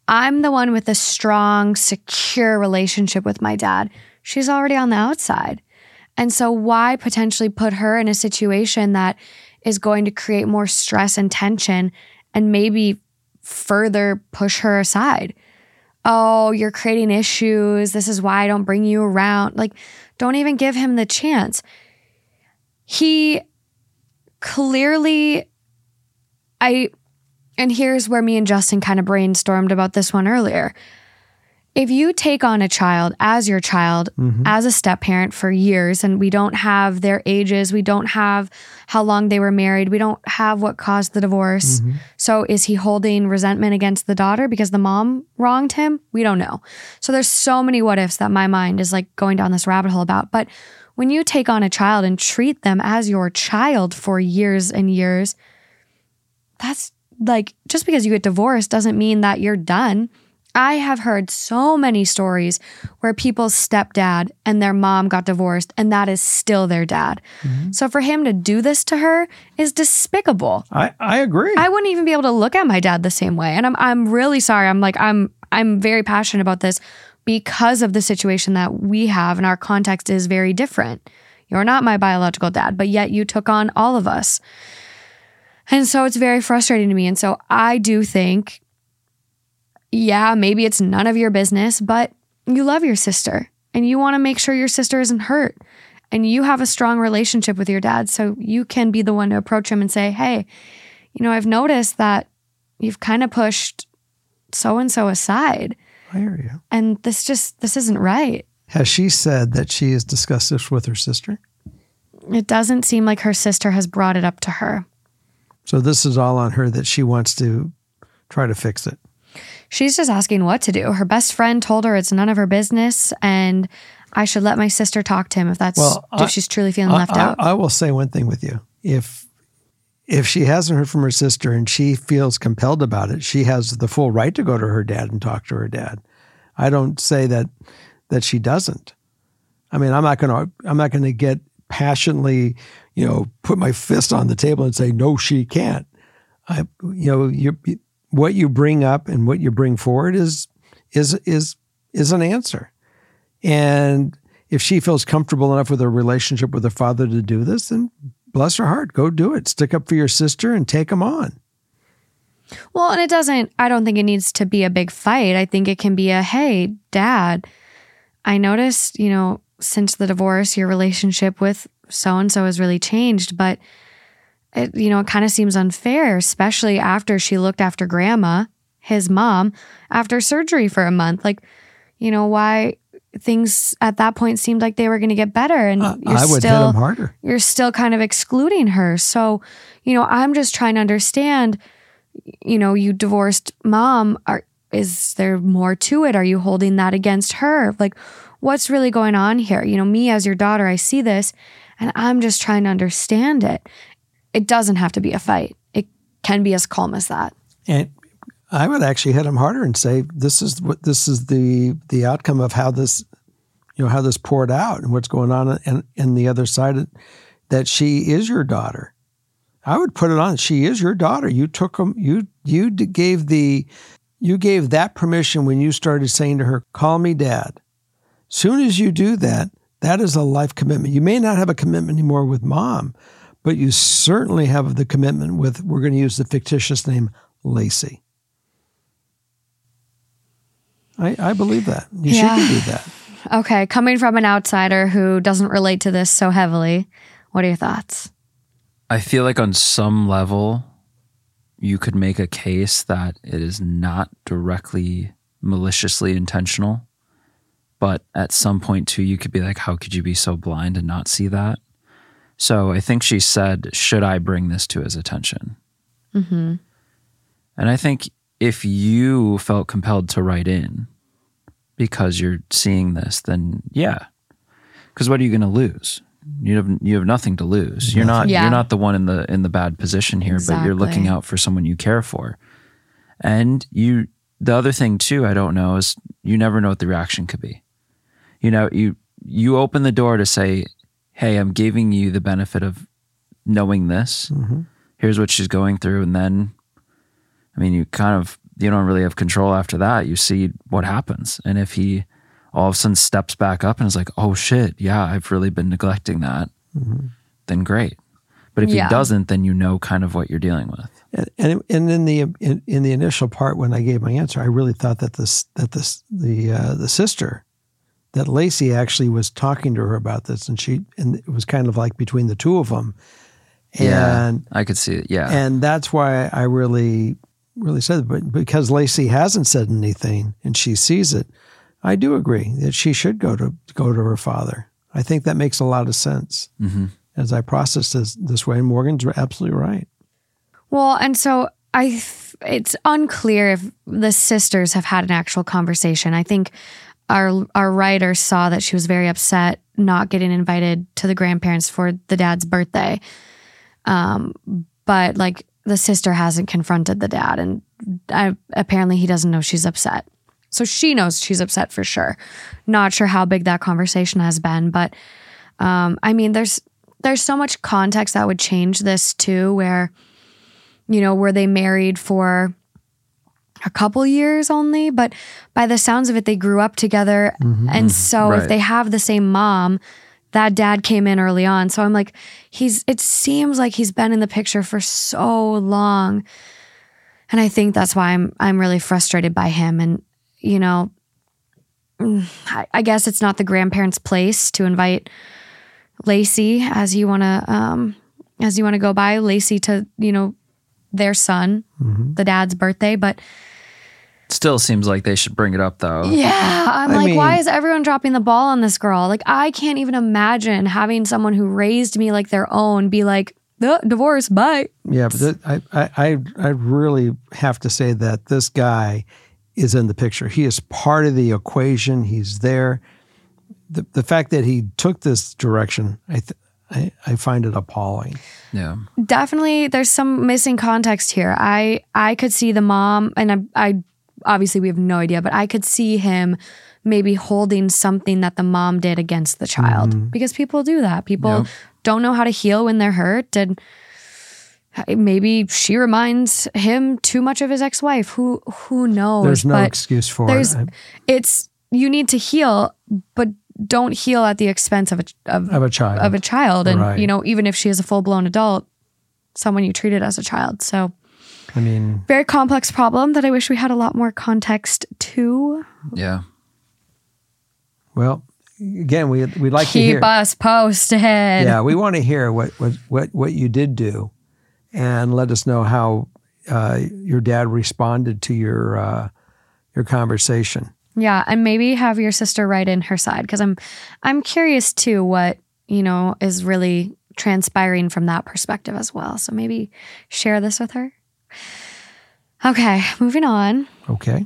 I'm the one with a strong, secure relationship with my dad. She's already on the outside. And so why potentially put her in a situation that is going to create more stress and tension and maybe further push her aside? Oh, you're creating issues. This is why I don't bring you around. Like, don't even give him the chance. He... Clearly, and here's where me and Justin kind of brainstormed about this one earlier. If you take on a child as your child, as a step-parent for years, and we don't have their ages, we don't have how long they were married, we don't have what caused the divorce. So is he holding resentment against the daughter because the mom wronged him? We don't know. So there's so many what-ifs that my mind is like going down this rabbit hole about. But when you take on a child and treat them as your child for years and years, that's like, just because you get divorced doesn't mean that you're done. I have heard so many stories where people's stepdad and their mom got divorced and that is still their dad. So for him to do this to her is despicable. I agree. I wouldn't even be able to look at my dad the same way. And I'm really sorry. I'm very passionate about this, because of the situation that we have and our context is very different. You're not my biological dad, but yet you took on all of us. And so it's very frustrating to me. And so I do think, yeah, maybe it's none of your business, but you love your sister and you want to make sure your sister isn't hurt. And you have a strong relationship with your dad, so you can be the one to approach him and say, hey, you know, I've noticed that you've kind of pushed so-and-so aside. Area. And this isn't right. Has she said that she has discussed this with her sister? It doesn't seem like her sister has brought it up to her. So this is all on her that she wants to try to fix it. She's just asking what to do. Her best friend told her it's none of her business, and I should let my sister talk to him if she's truly feeling left out. I will say one thing with you. If she hasn't heard from her sister and she feels compelled about it, she has the full right to go to her dad and talk to her dad. I don't say that she doesn't. I mean, I'm not going to get passionately, put my fist on the table and say, no, she can't. What you bring up and what you bring forward is an answer. And if she feels comfortable enough with her relationship with her father to do this, then bless her heart, go do it. Stick up for your sister and take them on. Well, and I don't think it needs to be a big fight. I think it can be hey, Dad, I noticed, since the divorce, your relationship with so-and-so has really changed, but it kind of seems unfair, especially after she looked after Grandma, his mom, after surgery for a month. Why things at that point seemed like they were going to get better, and I would hit him harder. You're still kind of excluding her. So, I'm just trying to understand, you divorced Mom. Is there more to it? Are you holding that against her? What's really going on here? Me as your daughter, I see this, and I'm just trying to understand it. It doesn't have to be a fight. It can be as calm as that. And I would actually hit him harder and say, this is the outcome of how this, how this poured out and what's going on in the other side, that she is your daughter. I would put it on. She is your daughter. You took them. You gave that permission when you started saying to her, "Call me Dad." Soon as you do that, that is a life commitment. You may not have a commitment anymore with Mom, but you certainly have the commitment with, we're going to use the fictitious name, Lacey. I believe that. You should do that. Okay, coming from an outsider who doesn't relate to this so heavily, what are your thoughts? I feel like on some level, you could make a case that it is not directly maliciously intentional. But at some point, too, you could be like, how could you be so blind and not see that? So I think she said, should I bring this to his attention? Mm-hmm. And I think if you felt compelled to write in because you're seeing this, then yeah. Because what are you going to lose? You have nothing to lose. Nothing. You're not the one in the bad position here, exactly. But you're looking out for someone you care for. And the other thing, too, I don't know, is you never know what the reaction could be. You open the door to say, hey, I'm giving you the benefit of knowing this. Mm-hmm. Here's what she's going through. And then, I mean, you don't really have control after that. You see what happens. And if he all of a sudden steps back up and is like, oh shit, yeah, I've really been neglecting that, mm-hmm. then great. But if he doesn't, then kind of what you're dealing with. And in the initial part when I gave my answer, I really thought that the sister, that Lacey actually was talking to her about this, and it was kind of like between the two of them. And I could see it. Yeah, and that's why I really, really said it. But because Lacey hasn't said anything and she sees it, I do agree that she should go to her father. I think that makes a lot of sense. Mm-hmm. As I process this way, Morgan's absolutely right. Well, and so it's unclear if the sisters have had an actual conversation. I think our writer saw that she was very upset not getting invited to the grandparents for the dad's birthday. But the sister hasn't confronted the dad, and apparently he doesn't know she's upset. So she knows she's upset for sure. Not sure how big that conversation has been, but there's so much context that would change this too, where, were they married for a couple years only? But by the sounds of it, they grew up together. Mm-hmm. And so right. If they have the same mom, that dad came in early on. So I'm like, it seems like he's been in the picture for so long. And I think that's why I'm really frustrated by him. And, I guess it's not the grandparents' place to invite Lacey, as you want to go by Lacey, to their son, mm-hmm. the dad's birthday, but still seems like they should bring it up though. Yeah, I mean, why is everyone dropping the ball on this girl? I can't even imagine having someone who raised me like their own be like, divorce, bye. Yeah, but I really have to say that this guy is in the picture. He is part of the equation. He's there. The fact that he took this direction, I find it appalling. Yeah, definitely. There's some missing context here. I could see the mom, and I obviously we have no idea, but I could see him maybe holding something that the mom did against the child, mm-hmm. because people do that. People don't know how to heal when they're hurt, and maybe she reminds him too much of his ex-wife. Who knows? There's no excuse for it. It's you need to heal, but don't heal at the expense of a child. And right. Even if she is a full-blown adult, someone you treated as a child. So, very complex problem that I wish we had a lot more context to. Yeah. Well, again, we'd like to hear. Keep us posted. Yeah, we want to hear what you did do, and let us know how your dad responded to your conversation. Yeah, and maybe have your sister write in her side, because I'm curious too what is really transpiring from that perspective as well. So maybe share this with her. Okay, moving on. Okay.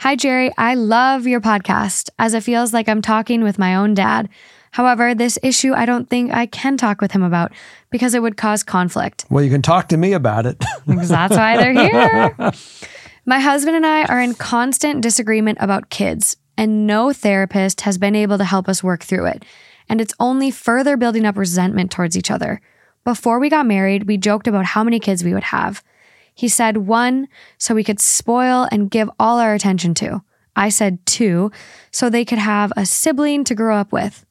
Hi, Jerry. I love your podcast, as it feels like I'm talking with my own dad. However, this issue I don't think I can talk with him about because it would cause conflict. Well, you can talk to me about it. Because that's why they're here. My husband and I are in constant disagreement about kids, and no therapist has been able to help us work through it. And it's only further building up resentment towards each other. Before we got married, we joked about how many kids we would have. He said 1, so we could spoil and give all our attention to. I said 2, so they could have a sibling to grow up with.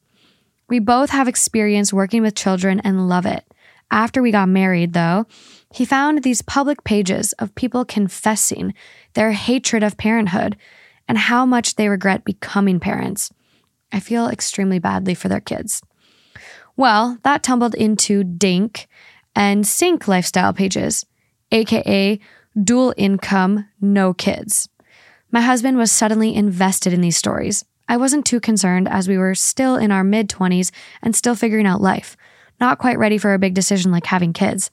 We both have experience working with children and love it. After we got married, though, he found these public pages of people confessing their hatred of parenthood and how much they regret becoming parents. I feel extremely badly for their kids. Well, that tumbled into DINK and SINK lifestyle pages, AKA dual income, no kids. My husband was suddenly invested in these stories. I wasn't too concerned, as we were still in our mid-20s and still figuring out life, not quite ready for a big decision like having kids.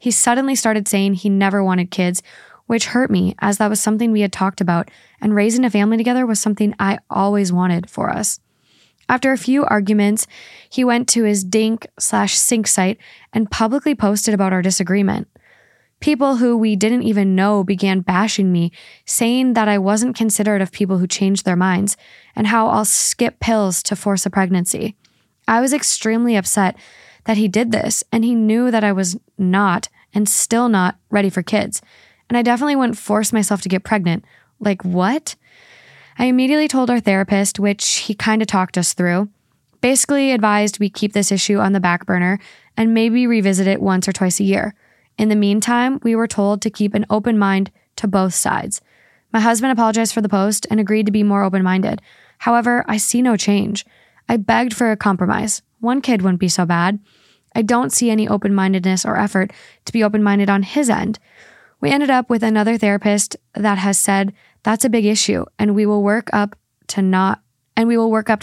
He suddenly started saying he never wanted kids, which hurt me, as that was something we had talked about, and raising a family together was something I always wanted for us. After a few arguments, he went to his DINK/SINK site and publicly posted about our disagreement. People who we didn't even know began bashing me, saying that I wasn't considerate of people who changed their minds, and how I'll skip pills to force a pregnancy. I was extremely upset that he did this, and he knew that I was not, and still not, ready for kids. And I definitely wouldn't force myself to get pregnant. Like, what? I immediately told our therapist, which he kind of talked us through. Basically advised we keep this issue on the back burner and maybe revisit it once or twice a year. In the meantime, we were told to keep an open mind to both sides. My husband apologized for the post and agreed to be more open-minded. However, I see no change. I begged for a compromise. 1 kid wouldn't be so bad. I don't see any open-mindedness or effort to be open-minded on his end. We ended up with another therapist that has said that's a big issue, and we will work up to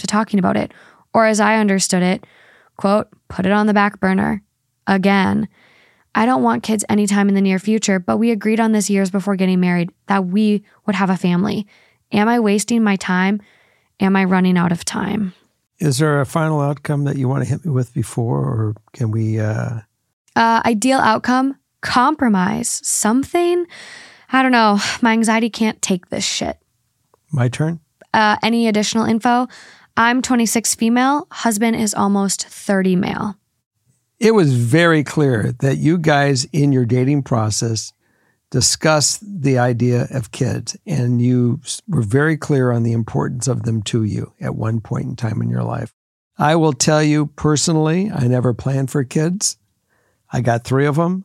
talking about it, or as I understood it, quote, put it on the back burner again. I don't want kids anytime in the near future, but we agreed on this years before getting married that we would have a family. Am I wasting my time? Am I running out of time? Is there a final outcome that you want to hit me with before, or can we? Ideal outcome, compromise, something. I don't know. My anxiety can't take this shit. My turn. Any additional info? I'm 26 female. Husband is almost 30 male. It was very clear that you guys in your dating process discussed the idea of kids, and you were very clear on the importance of them to you at one point in time in your life. I will tell you personally, I never planned for kids. I got 3 of them,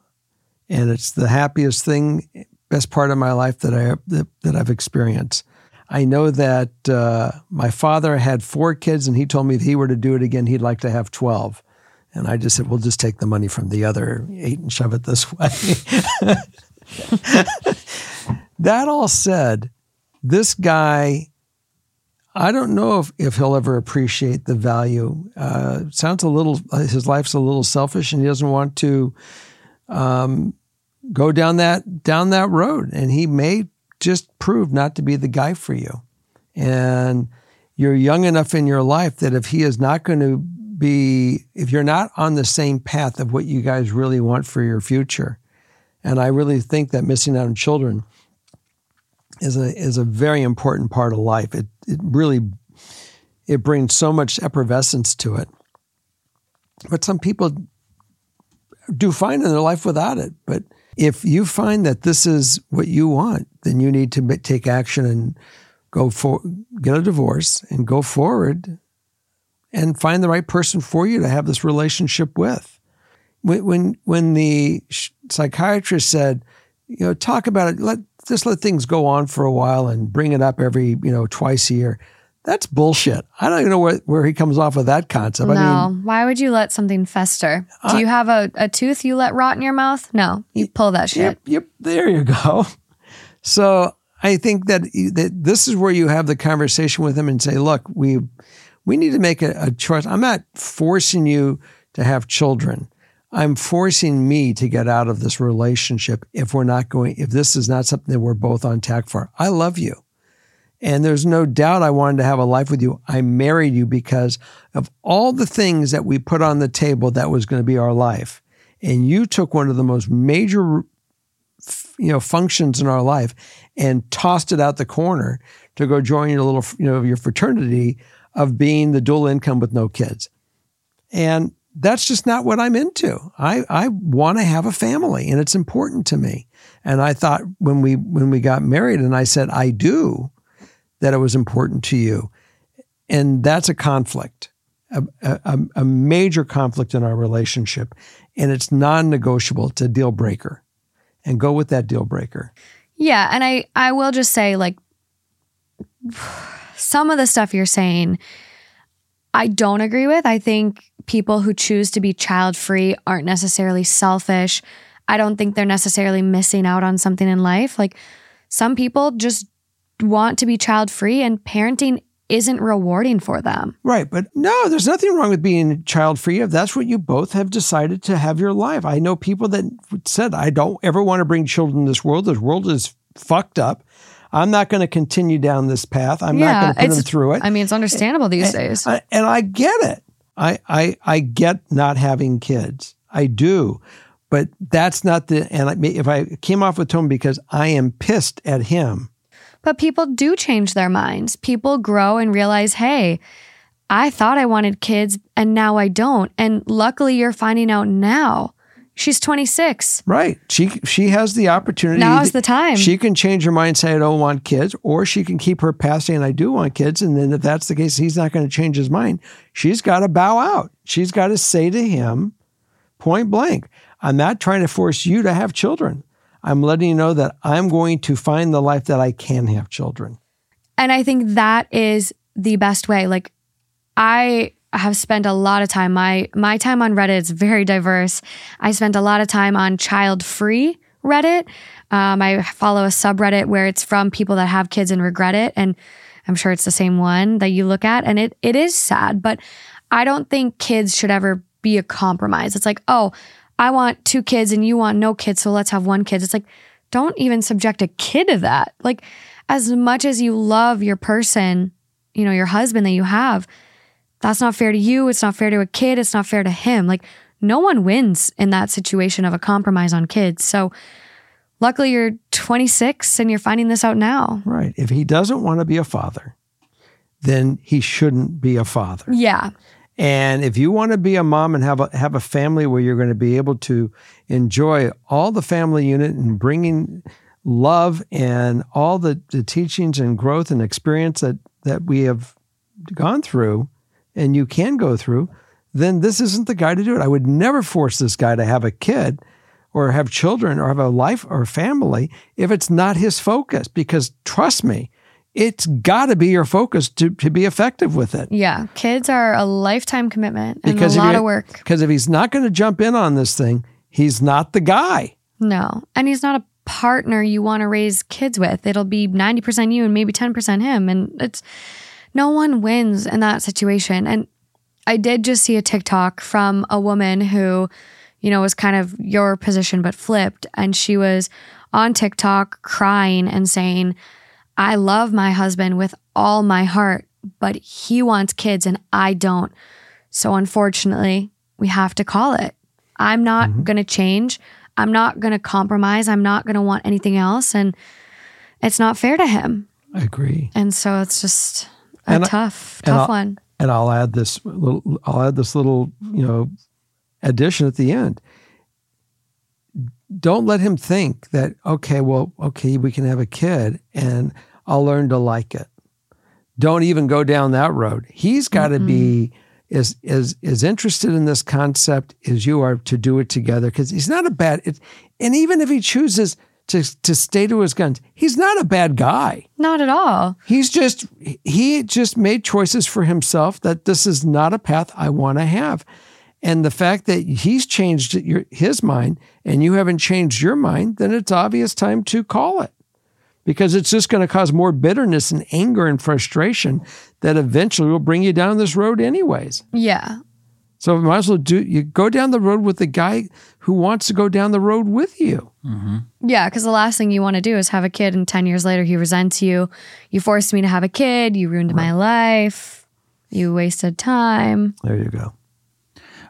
and it's the happiest thing, best part of my life that I've experienced. I know that my father had 4 kids, and he told me if he were to do it again, he'd like to have 12. And I just said, we'll just take the money from the other 8 and shove it this way. That all said, this guy, I don't know if he'll ever appreciate the value. Sounds a little, his life's a little selfish, and he doesn't want to go down that road. And he may just prove not to be the guy for you. And you're young enough in your life that if he is not going to be, if you're not on the same path of what you guys really want for your future, and I really think that missing out on children is a very important part of life. It really brings so much effervescence to it. But some people do fine in their life without it. But if you find that this is what you want, then you need to take action and get a divorce and go forward and find the right person for you to have this relationship with. When the psychiatrist said, you know, talk about it, let things go on for a while and bring it up every, twice a year. That's bullshit. I don't even know where he comes off with that concept. No, why would you let something fester? Do you have a tooth you let rot in your mouth? No, you pull that shit. Yep, there you go. So I think that this is where you have the conversation with him and say, look, we need to make a choice. I'm not forcing you to have children. I'm forcing me to get out of this relationship if this is not something that we're both on tack for. I love you. And there's no doubt I wanted to have a life with you. I married you because of all the things that we put on the table that was going to be our life. And you took one of the most major functions in our life and tossed it out the corner to go join your little, your fraternity of being the dual income with no kids. And that's just not what I'm into. I want to have a family, and it's important to me. And I thought when we got married and I said, I do, that it was important to you. And that's a conflict, a major conflict in our relationship. And it's non-negotiable. It's a deal breaker. And go with that deal breaker. Yeah. And I will just say, some of the stuff you're saying, I don't agree with. I think people who choose to be child-free aren't necessarily selfish. I don't think they're necessarily missing out on something in life. Some people just want to be child-free, and parenting isn't rewarding for them. Right. But no, there's nothing wrong with being child-free if that's what you both have decided to have your life. I know people that said, I don't ever want to bring children in this world. This world is fucked up. I'm not going to continue down this path. I'm not going to put them through it. I mean, it's understandable these days. And I get it. I get not having kids. I do. But that's not if I came off with Tom because I am pissed at him. But people do change their minds. People grow and realize, hey, I thought I wanted kids and now I don't. And luckily you're finding out now. She's 26. Right. She has the opportunity. Now's the time. She can change her mind and say, I don't want kids, or she can keep her past saying, I do want kids. And then if that's the case, he's not going to change his mind. She's got to bow out. She's got to say to him point blank, I'm not trying to force you to have children. I'm letting you know that I'm going to find the life that I can have children. And I think that is the best way. I have spent a lot of time. My time on Reddit is very diverse. I spent a lot of time on child-free Reddit. I follow a subreddit where it's from people that have kids and regret it. And I'm sure it's the same one that you look at. And it is sad, but I don't think kids should ever be a compromise. It's oh, I want 2 kids and you want no kids, so let's have 1 kid. It's don't even subject a kid to that. As much as you love your person, your husband that you have, that's not fair to you. It's not fair to a kid. It's not fair to him. No one wins in that situation of a compromise on kids. So Luckily, you're 26 and you're finding this out now. Right. If he doesn't want to be a father, then he shouldn't be a father. Yeah. And if you want to be a mom and have a family where you're going to be able to enjoy all the family unit and bringing love and all the teachings and growth and experience that we have gone through and you can go through, then this isn't the guy to do it. I would never force this guy to have a kid or have children or have a life or family if it's not his focus, because trust me, it's got to be your focus to be effective with it. Yeah. Kids are a lifetime commitment and a lot of work. Because if he's not going to jump in on this thing, he's not the guy. No. And he's not a partner you want to raise kids with. It'll be 90% you and maybe 10% him. And it's no one wins in that situation. And I did just see a TikTok from a woman who, you know, was kind of your position but flipped. And she was on TikTok crying and saying, I love my husband with all my heart, but he wants kids and I don't. So unfortunately, we have to call it. I'm not going to change. I'm not going to compromise. I'm not going to want anything else. And it's not fair to him. I agree. And so it's just a tough one. And I'll add this little, you know, addition at the end. Don't let him think that, okay, we can have a kid and I'll learn to like it. Don't even go down that road. He's got to be as interested in this concept as you are to do it together, because he's not a bad... And even if he chooses to stay to his guns, he's not a bad guy. Not at all. He just made choices for himself that this is not a path I want to have. And the fact that he's changed his mind and you haven't changed your mind, then it's obvious time to call it, because it's just going to cause more bitterness and anger and frustration that eventually will bring you down this road anyways. Yeah. So you might as well go down the road with the guy who wants to go down the road with you. Mm-hmm. Yeah, because the last thing you want to do is have a kid and 10 years later he resents you. You forced me to have a kid. You ruined my life. You wasted time. There you go.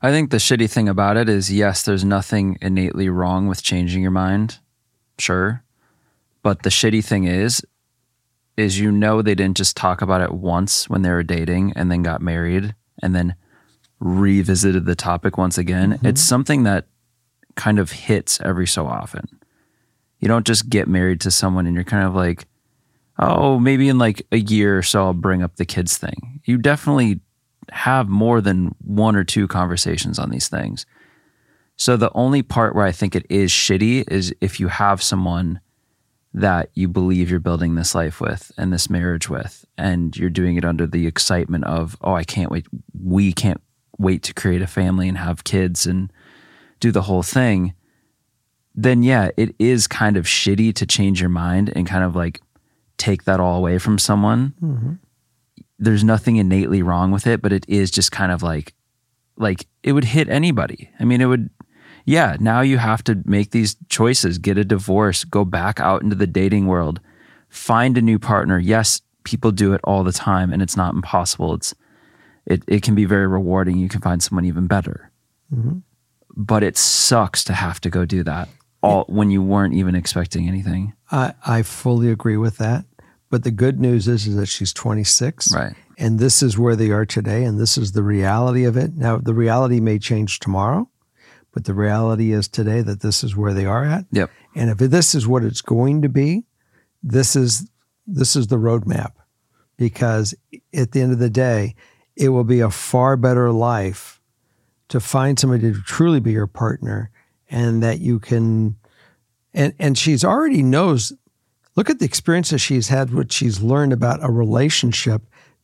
I think the shitty thing about it is, yes, there's nothing innately wrong with changing your mind. Sure. But the shitty thing is you know they didn't just talk about it once when they were dating and then got married and then revisited the topic once again. Mm-hmm. It's something that kind of hits every so often. You don't just get married to someone and you're kind of like, oh, maybe in like a year or so I'll bring up the kids thing. You definitely have more than one or two conversations on these things. So the only part where I think it is shitty is if you have someone that you believe you're building this life with and this marriage with, and you're doing it under the excitement of, oh, I can't wait. We can't wait to create a family and have kids and do the whole thing. Then yeah, it is kind of shitty to change your mind and kind of like take that all away from someone. Mm-hmm. There's nothing innately wrong with it, but it is just kind of like it would hit anybody. I mean, now you have to make these choices, get a divorce, go back out into the dating world, find a new partner. Yes, people do it all the time and it's not impossible. It can be very rewarding. You can find someone even better, but it sucks to have to go do that when you weren't even expecting anything. I fully agree with that. But the good news is that she's 26, right? And this is where they are today, and this is the reality of it. Now, the reality may change tomorrow, but the reality is today that this is where they are at. Yep. And if this is what it's going to be, this is the roadmap, because at the end of the day, it will be a far better life to find somebody to truly be your partner, and that you can. And she's already knows. Look at the experiences she's had, what she's learned about a relationship,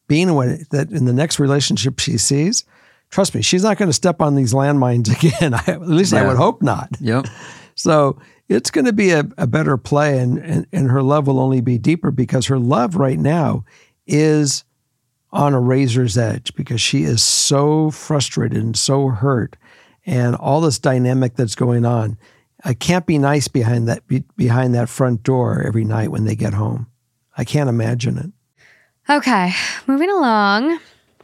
being that in the next relationship she sees, trust me, she's not going to step on these landmines again. At least I would hope not. Yep. So it's going to be a better play, and her love will only be deeper, because her love right now is on a razor's edge, because she is so frustrated and so hurt and all this dynamic that's going on. I can't be nice behind that front door every night when they get home. I can't imagine it. Okay, moving along.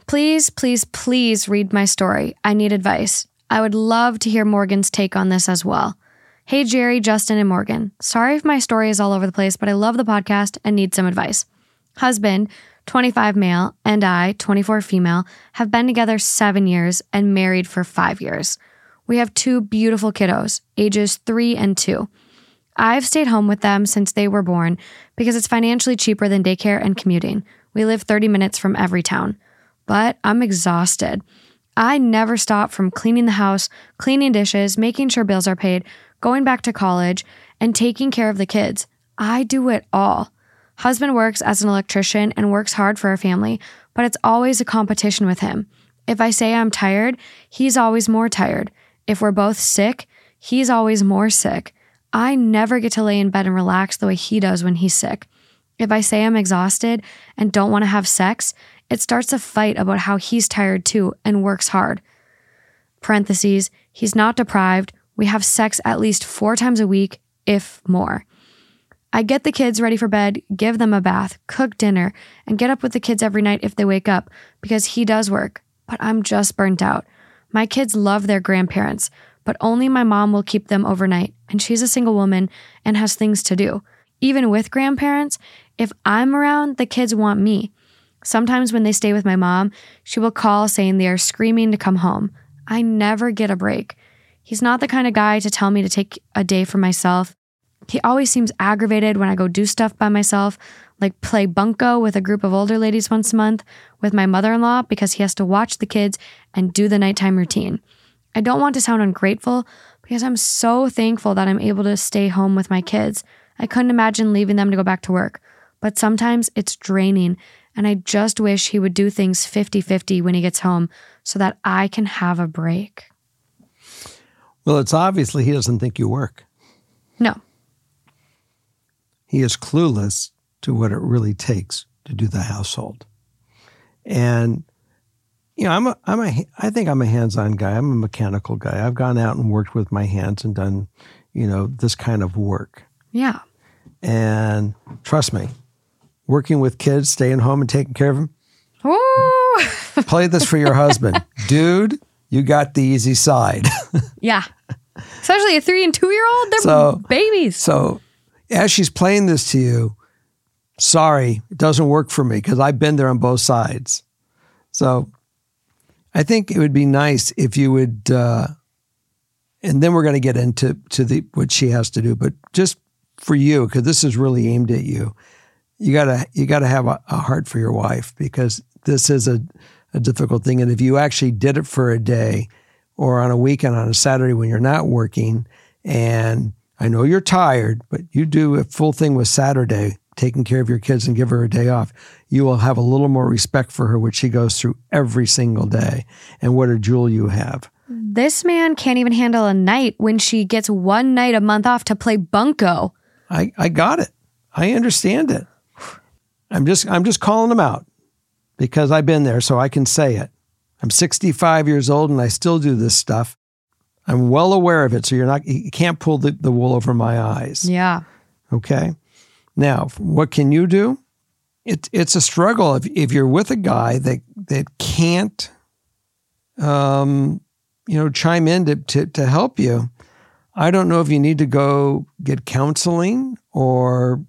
Please, please, please read my story. I need advice. I would love to hear Morgan's take on this as well. Hey, Jerry, Justin, and Morgan. Sorry if my story is all over the place, but I love the podcast and need some advice. Husband, 25 male, and I, 24 female, have been together 7 years and married for 5 years. We have 2 beautiful kiddos, ages 3 and 2. I've stayed home with them since they were born because it's financially cheaper than daycare and commuting. We live 30 minutes from every town, but I'm exhausted. I never stop from cleaning the house, cleaning dishes, making sure bills are paid, going back to college, and taking care of the kids. I do it all. Husband works as an electrician and works hard for our family, but it's always a competition with him. If I say I'm tired, he's always more tired. If we're both sick, he's always more sick. I never get to lay in bed and relax the way he does when he's sick. If I say I'm exhausted and don't want to have sex, it starts a fight about how he's tired too and works hard. Parentheses, he's not deprived. We have sex at least 4 times a week, if more. I get the kids ready for bed, give them a bath, cook dinner, and get up with the kids every night if they wake up because he does work, but I'm just burnt out. My kids love their grandparents, but only my mom will keep them overnight, and she's a single woman and has things to do. Even with grandparents, if I'm around, the kids want me. Sometimes when they stay with my mom, she will call saying they are screaming to come home. I never get a break. He's not the kind of guy to tell me to take a day for myself. He always seems aggravated when I go do stuff by myself, like play bunco with a group of older ladies once a month with my mother-in-law because he has to watch the kids and do the nighttime routine. I don't want to sound ungrateful because I'm so thankful that I'm able to stay home with my kids. I couldn't imagine leaving them to go back to work, but sometimes it's draining and I just wish he would do things 50-50 when he gets home so that I can have a break. Well, it's obviously he doesn't think you work. No. He is clueless to what it really takes to do the household. And, you know, I think I'm a hands-on guy. I'm a mechanical guy. I've gone out and worked with my hands and done, you know, this kind of work. Yeah. And trust me, working with kids, staying home and taking care of them. Ooh. Play this for your husband. Dude, you got the easy side. Yeah. Especially a 3 and 2 year old. They're babies. So as she's playing this to you, sorry, it doesn't work for me because I've been there on both sides. So I think it would be nice if you would, and then we're going to get into what she has to do, but just for you, because this is really aimed at you, you gotta have a heart for your wife because this is a difficult thing. And if you actually did it for a day or on a weekend, on a Saturday when you're not working, and I know you're tired, but you do a full thing with Saturday, taking care of your kids and give her a day off, you will have a little more respect for her, which she goes through every single day. And what a jewel you have. This man can't even handle a night when she gets 1 night a month off to play bunco. I got it. I understand it. I'm just calling him out because I've been there, so I can say it. I'm 65 years old and I still do this stuff. I'm well aware of it, so you can't pull the wool over my eyes. Yeah. Okay. Now, what can you do? It's a struggle if you're with a guy that can't, chime in to help you. I don't know if you need to go get counseling or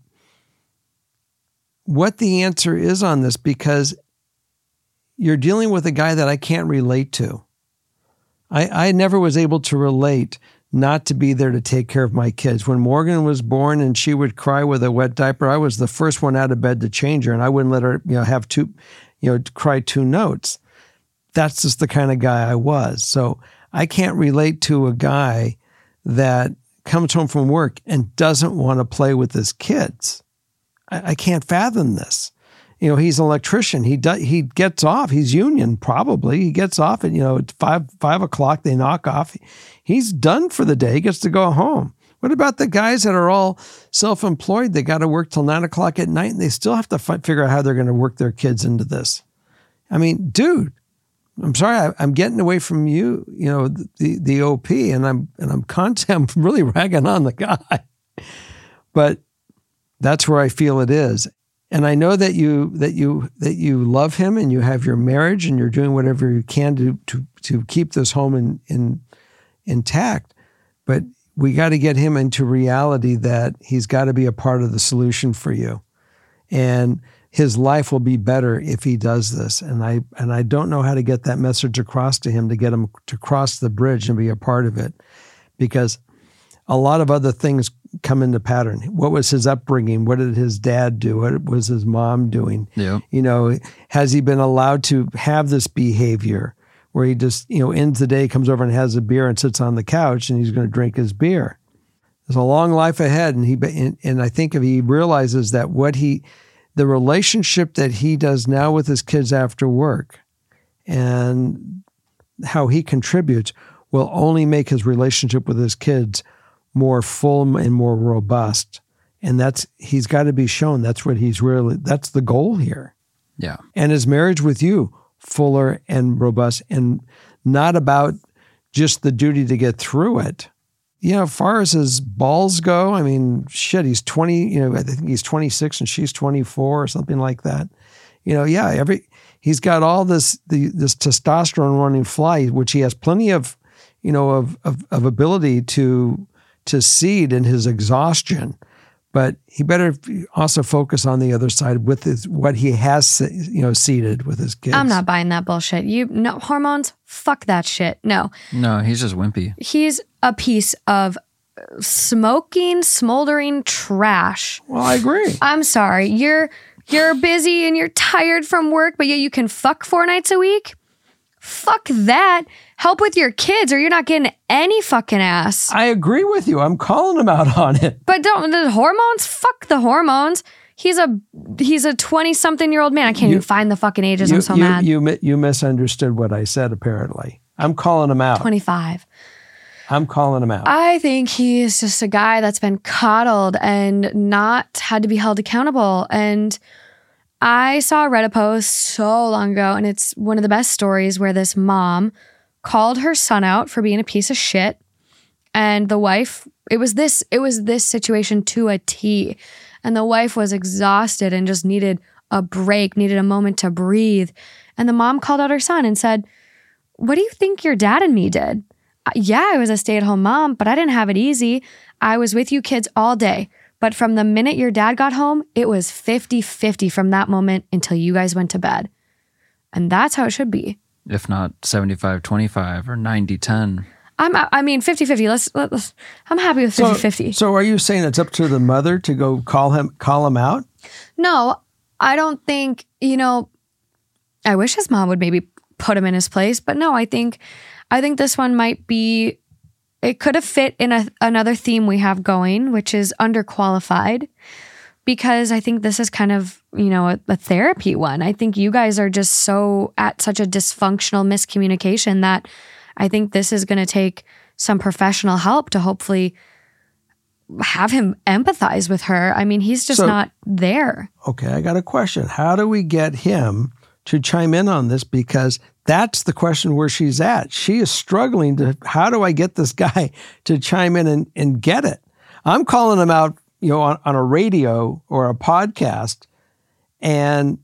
what the answer is on this, because you're dealing with a guy that I can't relate to. I never was able to relate not to be there to take care of my kids. When Morgan was born and she would cry with a wet diaper, I was the first one out of bed to change her, and I wouldn't let her, have cry 2 notes. That's just the kind of guy I was. So I can't relate to a guy that comes home from work and doesn't want to play with his kids. I can't fathom this. He's an electrician. He gets off. He's union, probably. He gets off at, at 5 o'clock. They knock off. He's done for the day. He gets to go home. What about the guys that are all self-employed? They got to work till 9 o'clock at night, and they still have to figure out how they're going to work their kids into this. I mean, dude, I'm sorry. I'm getting away from you, the OP, and I'm really ragging on the guy. But that's where I feel it is. And I know that you love him and you have your marriage and you're doing whatever you can to keep this home intact. But we got to get him into reality that he's got to be a part of the solution for you. And his life will be better if he does this. And I don't know how to get that message across to him, to get him to cross the bridge and be a part of it, because a lot of other things come into pattern. What was his upbringing? What did his dad do? What was his mom doing? Yeah. You know, has he been allowed to have this behavior where he just, you know, ends the day, comes over and has a beer and sits on the couch and he's going to drink his beer? There's a long life ahead. And I think if he realizes that the relationship that he does now with his kids after work and how he contributes will only make his relationship with his kids more full and more robust. And he's got to be shown that's the goal here. Yeah. And his marriage with you, fuller and robust, and not about just the duty to get through it. You know, as far as his balls go, I mean, shit, he's 20, you know, I think he's 26 and she's 24 or something like that. You know, yeah, he's got all this testosterone running fly, which he has plenty of, you know, of ability to seed in his exhaustion, but he better also focus on the other side with what he has, you know, seeded with his kids. I'm not buying that bullshit. Hormones, fuck that shit. No, he's just wimpy. He's a piece of smoking, smoldering trash. Well, I agree. I'm sorry. You're busy and you're tired from work, but yet you can fuck 4 nights a week? Fuck that. Help with your kids or you're not getting any fucking ass. I agree with you. I'm calling him out on it. But don't the hormones? Fuck the hormones. He's a 20-something-year-old man. I can't even find the fucking ages. I'm so mad. You misunderstood what I said, apparently. I'm calling him out. 25. I'm calling him out. I think he is just a guy that's been coddled and not had to be held accountable. And I saw, read a post so long ago, and it's one of the best stories, where this mom called her son out for being a piece of shit, and the wife, it was this situation to a T, and the wife was exhausted and just needed a break, needed a moment to breathe, and the mom called out her son and said, "What do you think your dad and me did? Yeah, I was a stay-at-home mom, but I didn't have it easy. I was with you kids all day. But from the minute your dad got home, it was 50-50 from that moment until you guys went to bed." And that's how it should be. If not 75-25 or 90-10. I mean, 50-50. Let's I'm happy with 50-50. So are you saying it's up to the mother to go call him out? No, I don't think, you know, I wish his mom would maybe put him in his place. But no, I think this one might be, it could have fit in another theme we have going, which is underqualified, because I think this is kind of, you know, a therapy one. I think you guys are just so at such a dysfunctional miscommunication that I think this is going to take some professional help to hopefully have him empathize with her. I mean, he's just not there. Okay, I got a question. How do we get him to chime in on this? Because that's the question where she's at. She is struggling to, how do I get this guy to chime in and get it? I'm calling him out, you know, on a radio or a podcast, and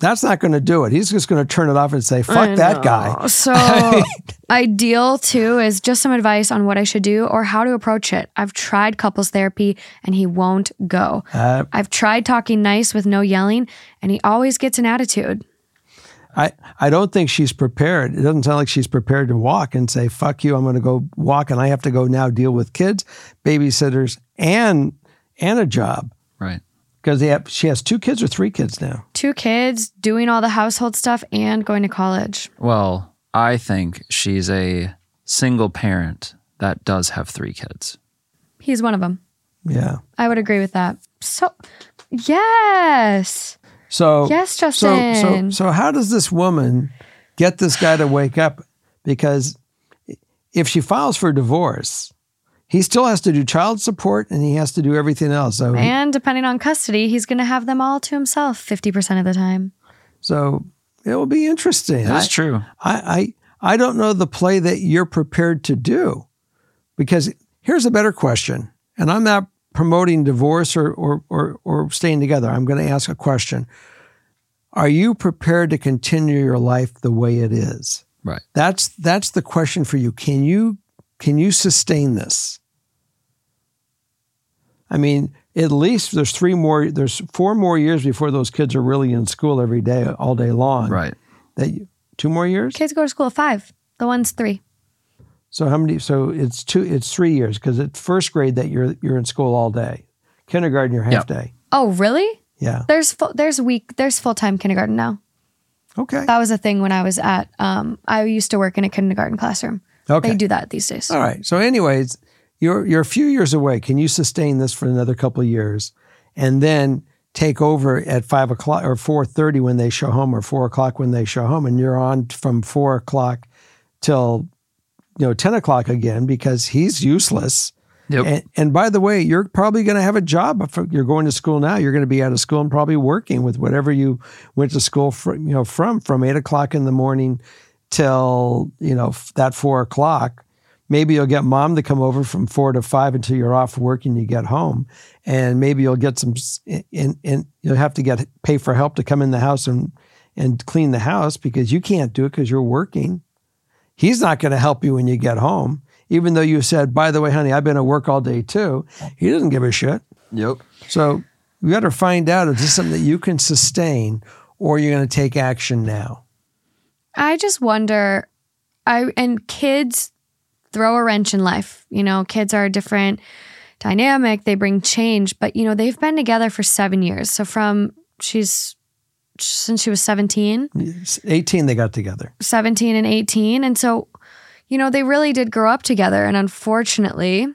that's not going to do it. He's just going to turn it off and say, fuck that guy. So ideal too is just some advice on what I should do or how to approach it. I've tried couples therapy and he won't go. I've tried talking nice with no yelling and he always gets an attitude. I don't think she's prepared. It doesn't sound like she's prepared to walk and say, fuck you, I'm going to go walk and I have to go now deal with kids, babysitters, and a job. Right. Because she has 2 kids or 3 kids now. 2 kids, doing all the household stuff and going to college. Well, I think she's a single parent that does have 3 kids. He's one of them. Yeah. I would agree with that. So, yes. So yes, Justin. So how does this woman get this guy to wake up? Because if she files for divorce, he still has to do child support and he has to do everything else. So and depending on custody, he's going to have them all to himself 50% of the time. So it will be interesting. That's true. I don't know the play that you're prepared to do, because here's a better question. And I'm not promoting divorce or staying together. I'm going to ask a question. Are you prepared to continue your life the way it is? Right. That's the question for you. Can you sustain this? I mean, at least there's 4 more years before those kids are really in school every day, all day long. Right. 2 more years? Kids go to school at 5. The one's 3. So how many? So it's 2. It's 3 years because at first grade that you're in school all day. Kindergarten, you're half day. Oh, really? Yeah. There's full-time kindergarten now. Okay. That was a thing when I was at, I used to work in a kindergarten classroom. Okay. They do that these days. All right. So anyways, you're a few years away. Can you sustain this for another couple of years and then take over at 5 o'clock or 4:30 when they show home or 4 o'clock when they show home, and you're on from 4 o'clock till 10 o'clock again because he's useless. Yep. And by the way, you're probably going to have a job. You're going to school now. You're going to be out of school and probably working with whatever you went to school from 8 o'clock in the morning till, that 4 o'clock. Maybe you'll get mom to come over from 4 to 5 until you're off work and you get home. And maybe you'll get and you'll have to pay for help to come in the house and clean the house because you can't do it because you're working. He's not going to help you when you get home. Even though you said, by the way, honey, I've been at work all day too, he doesn't give a shit. Yep. So you got to find out if this is something that you can sustain or you're going to take action now. I just wonder, and kids throw a wrench in life. Kids are a different dynamic. They bring change, but they've been together for 7 years. So since she was 17. 18, they got together. 17 and 18. And so they really did grow up together. And unfortunately,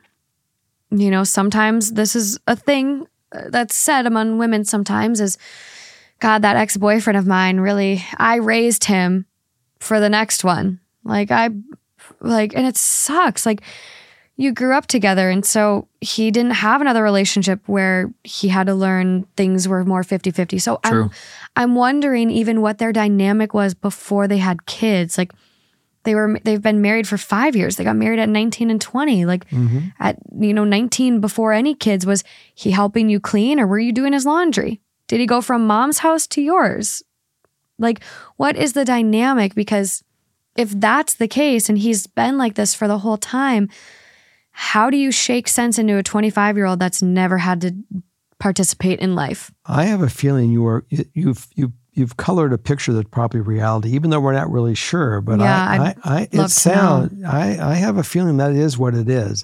sometimes this is a thing that's said among women sometimes is, God, that ex-boyfriend of mine, really, I raised him for the next one. And it sucks. You grew up together. And so he didn't have another relationship where he had to learn things were more 50-50. So true. I'm wondering even what their dynamic was before they had kids. They've been married for 5 years. They got married at 19 and 20. At 19 before any kids, was he helping you clean or were you doing his laundry? Did he go from mom's house to yours? What is the dynamic? Because if that's the case and he's been like this for the whole time, how do you shake sense into a 25-year-old that's never had to participate in life? I have a feeling you've colored a picture that's probably reality, even though we're not really sure. But yeah, I have a feeling that is what it is.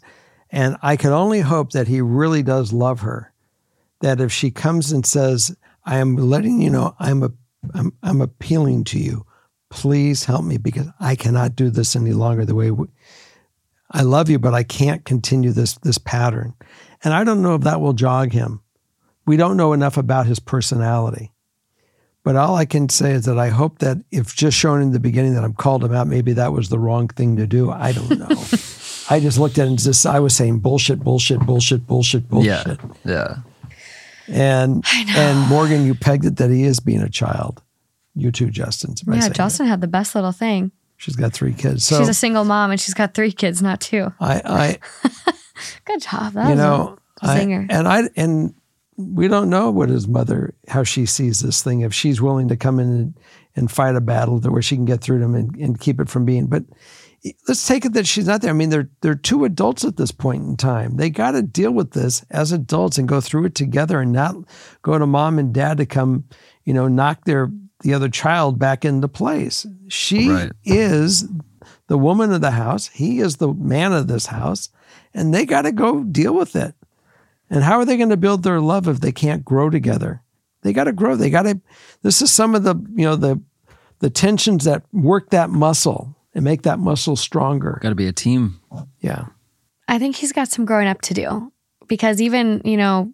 And I can only hope that he really does love her, that if she comes and says, I am letting you know, I'm appealing to you. Please help me because I cannot do this any longer the way I love you, but I can't continue this pattern. And I don't know if that will jog him. We don't know enough about his personality. But all I can say is that I hope that if just shown in the beginning that I'm called him out, maybe that was the wrong thing to do. I don't know. I just looked at it and I was saying bullshit. Yeah. And Morgan, you pegged it that he is being a child. You too, Justin. Yeah, Justin had the best little thing. She's got 3 kids. So she's a single mom and she's got 3 kids, not 2. I good job. That was a singer. We don't know what his mother, how she sees this thing, if she's willing to come in and fight a battle where she can get through to him and keep it from being. But let's take it that she's not there. I mean, they're 2 adults at this point in time. They got to deal with this as adults and go through it together and not go to mom and dad to come, knock the other child back into place. She is the woman of the house. He is the man of this house. And they got to go deal with it. And how are they going to build their love if they can't grow together? They got to grow. This is some of the, the tensions that work that muscle and make that muscle stronger. Got to be a team. Yeah. I think he's got some growing up to do because even,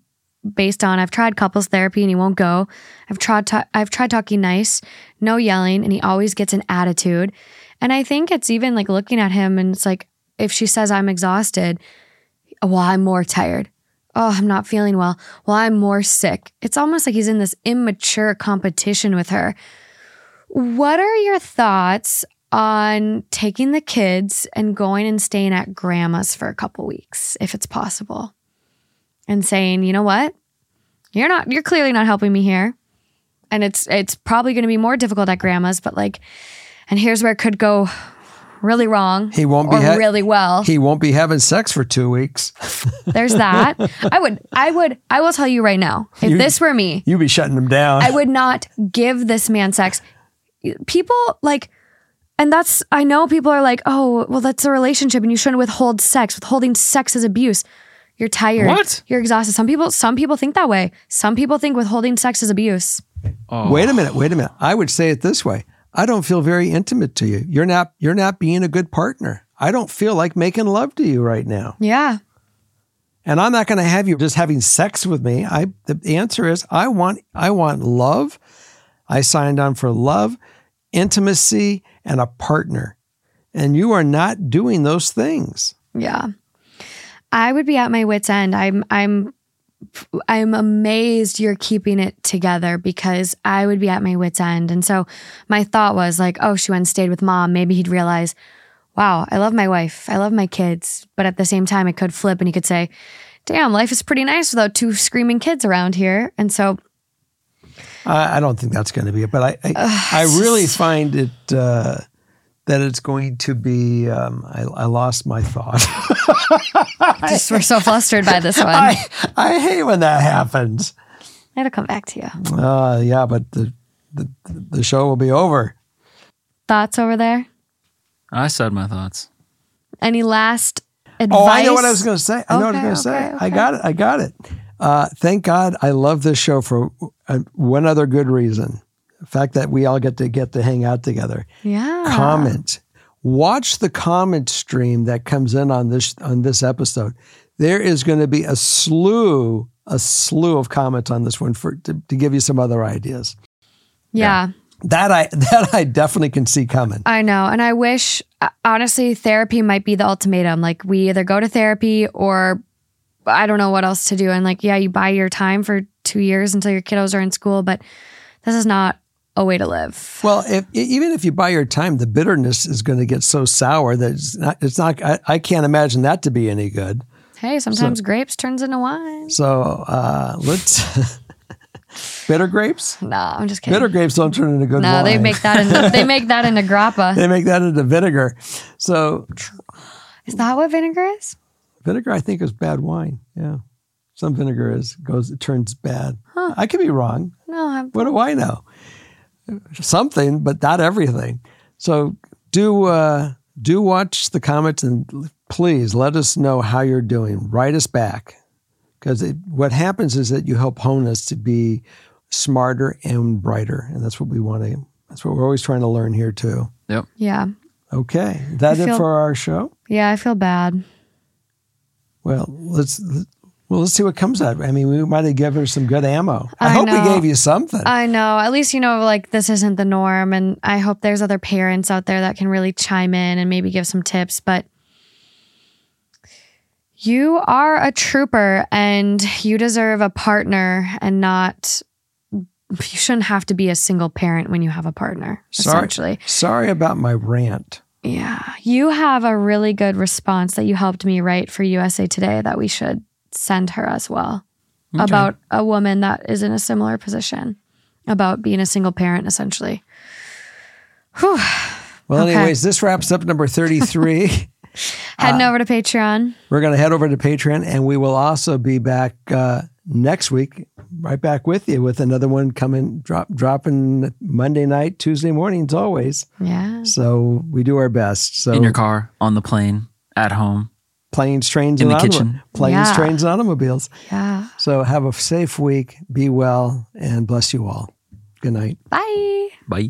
based on, I've tried couples therapy and he won't go. I've tried talking nice, no yelling, and he always gets an attitude. And I think it's even looking at him and it's if she says I'm exhausted, well, I'm more tired. Oh, I'm not feeling well. Well, I'm more sick. It's almost like he's in this immature competition with her. What are your thoughts on taking the kids and going and staying at grandma's for a couple weeks, if it's possible? And saying, you know what? You're clearly not helping me here. And it's probably going to be more difficult at grandma's, but and here's where it could go really wrong. He won't be really well. He won't be having sex for 2 weeks. There's that. I will tell you right now, if this were me, you'd be shutting him down. I would not give this man sex. People like, and that's, I know people are like, oh, well, that's a relationship and you shouldn't withhold sex. Withholding sex is abuse. You're tired. What? You're exhausted. Some people think that way. Some people think withholding sex is abuse. Oh. Wait a minute. I would say it this way. I don't feel very intimate to you. You're not being a good partner. I don't feel like making love to you right now. Yeah. And I'm not going to have you just having sex with me. The answer is I want love. I signed on for love, intimacy, and a partner. And you are not doing those things. Yeah. I would be at my wit's end. I'm amazed you're keeping it together, because I would be at my wit's end. And so my thought was like, oh, she went and stayed with mom. Maybe he'd realize, wow, I love my wife. I love my kids. But at the same time, it could flip and he could say, damn, life is pretty nice without two screaming kids around here. And so. I don't think that's going to be it. But I really find it that it's going to be, I lost my thought. We're so flustered by this one. I hate when that happens. It'll come back to you. Yeah, but the show will be over. Thoughts over there? I said my thoughts. Any last advice? Oh, I know what I was going to say. Okay. I got it. Thank God I love this show for one other good reason. The fact that we all get to hang out together. Yeah. Comment. Watch the comment stream that comes in on this episode. There is going to be a slew of comments on this one to give you some other ideas. Yeah. That I definitely can see coming. I know. And I wish, honestly, therapy might be the ultimatum. Like, we either go to therapy or I don't know what else to do. And like, yeah, you buy your time for 2 years until your kiddos are in school, but this is not a way to live. Well, even if you buy your time, the bitterness is going to get so sour that it's not I can't imagine that to be any good. Hey, sometimes grapes turns into wine. So let's... bitter grapes? No, I'm just kidding. Bitter grapes don't turn into good wine. No, they make that into grappa. They make that into vinegar. So... is that what vinegar is? Vinegar, I think, is bad wine. Yeah. Some vinegar turns bad. Huh. I could be wrong. No, what do I know? Something, but not everything. So do watch the comments and please let us know how you're doing. Write us back, because what happens is that you help hone us to be smarter and brighter, and that's what we want to. That's what we're always trying to learn here too. Yep. Yeah. Okay, that's it for our show. Yeah, I feel bad. Well, let's see what comes out. I mean, we might have given her some good ammo. I hope we gave you something. I know. At least, like, this isn't the norm. And I hope there's other parents out there that can really chime in and maybe give some tips. But you are a trooper and you deserve a partner, and you shouldn't have to be a single parent when you have a partner, essentially. Sorry about my rant. Yeah. You have a really good response that you helped me write for USA Today that we should send her as well, okay, about a woman that is in a similar position, about being a single parent, essentially. Whew. Well, okay. Anyways, this wraps up number 33. Heading over to Patreon. We're going to head over to Patreon, and we will also be back next week, right back with you, with another one coming, dropping Monday night, Tuesday mornings, always. Yeah. So we do our best. So in your car, on the plane, at home. Planes, trains, and automobiles. Trains, and automobiles. Yeah. So have a safe week. Be well, and bless you all. Good night. Bye. Bye.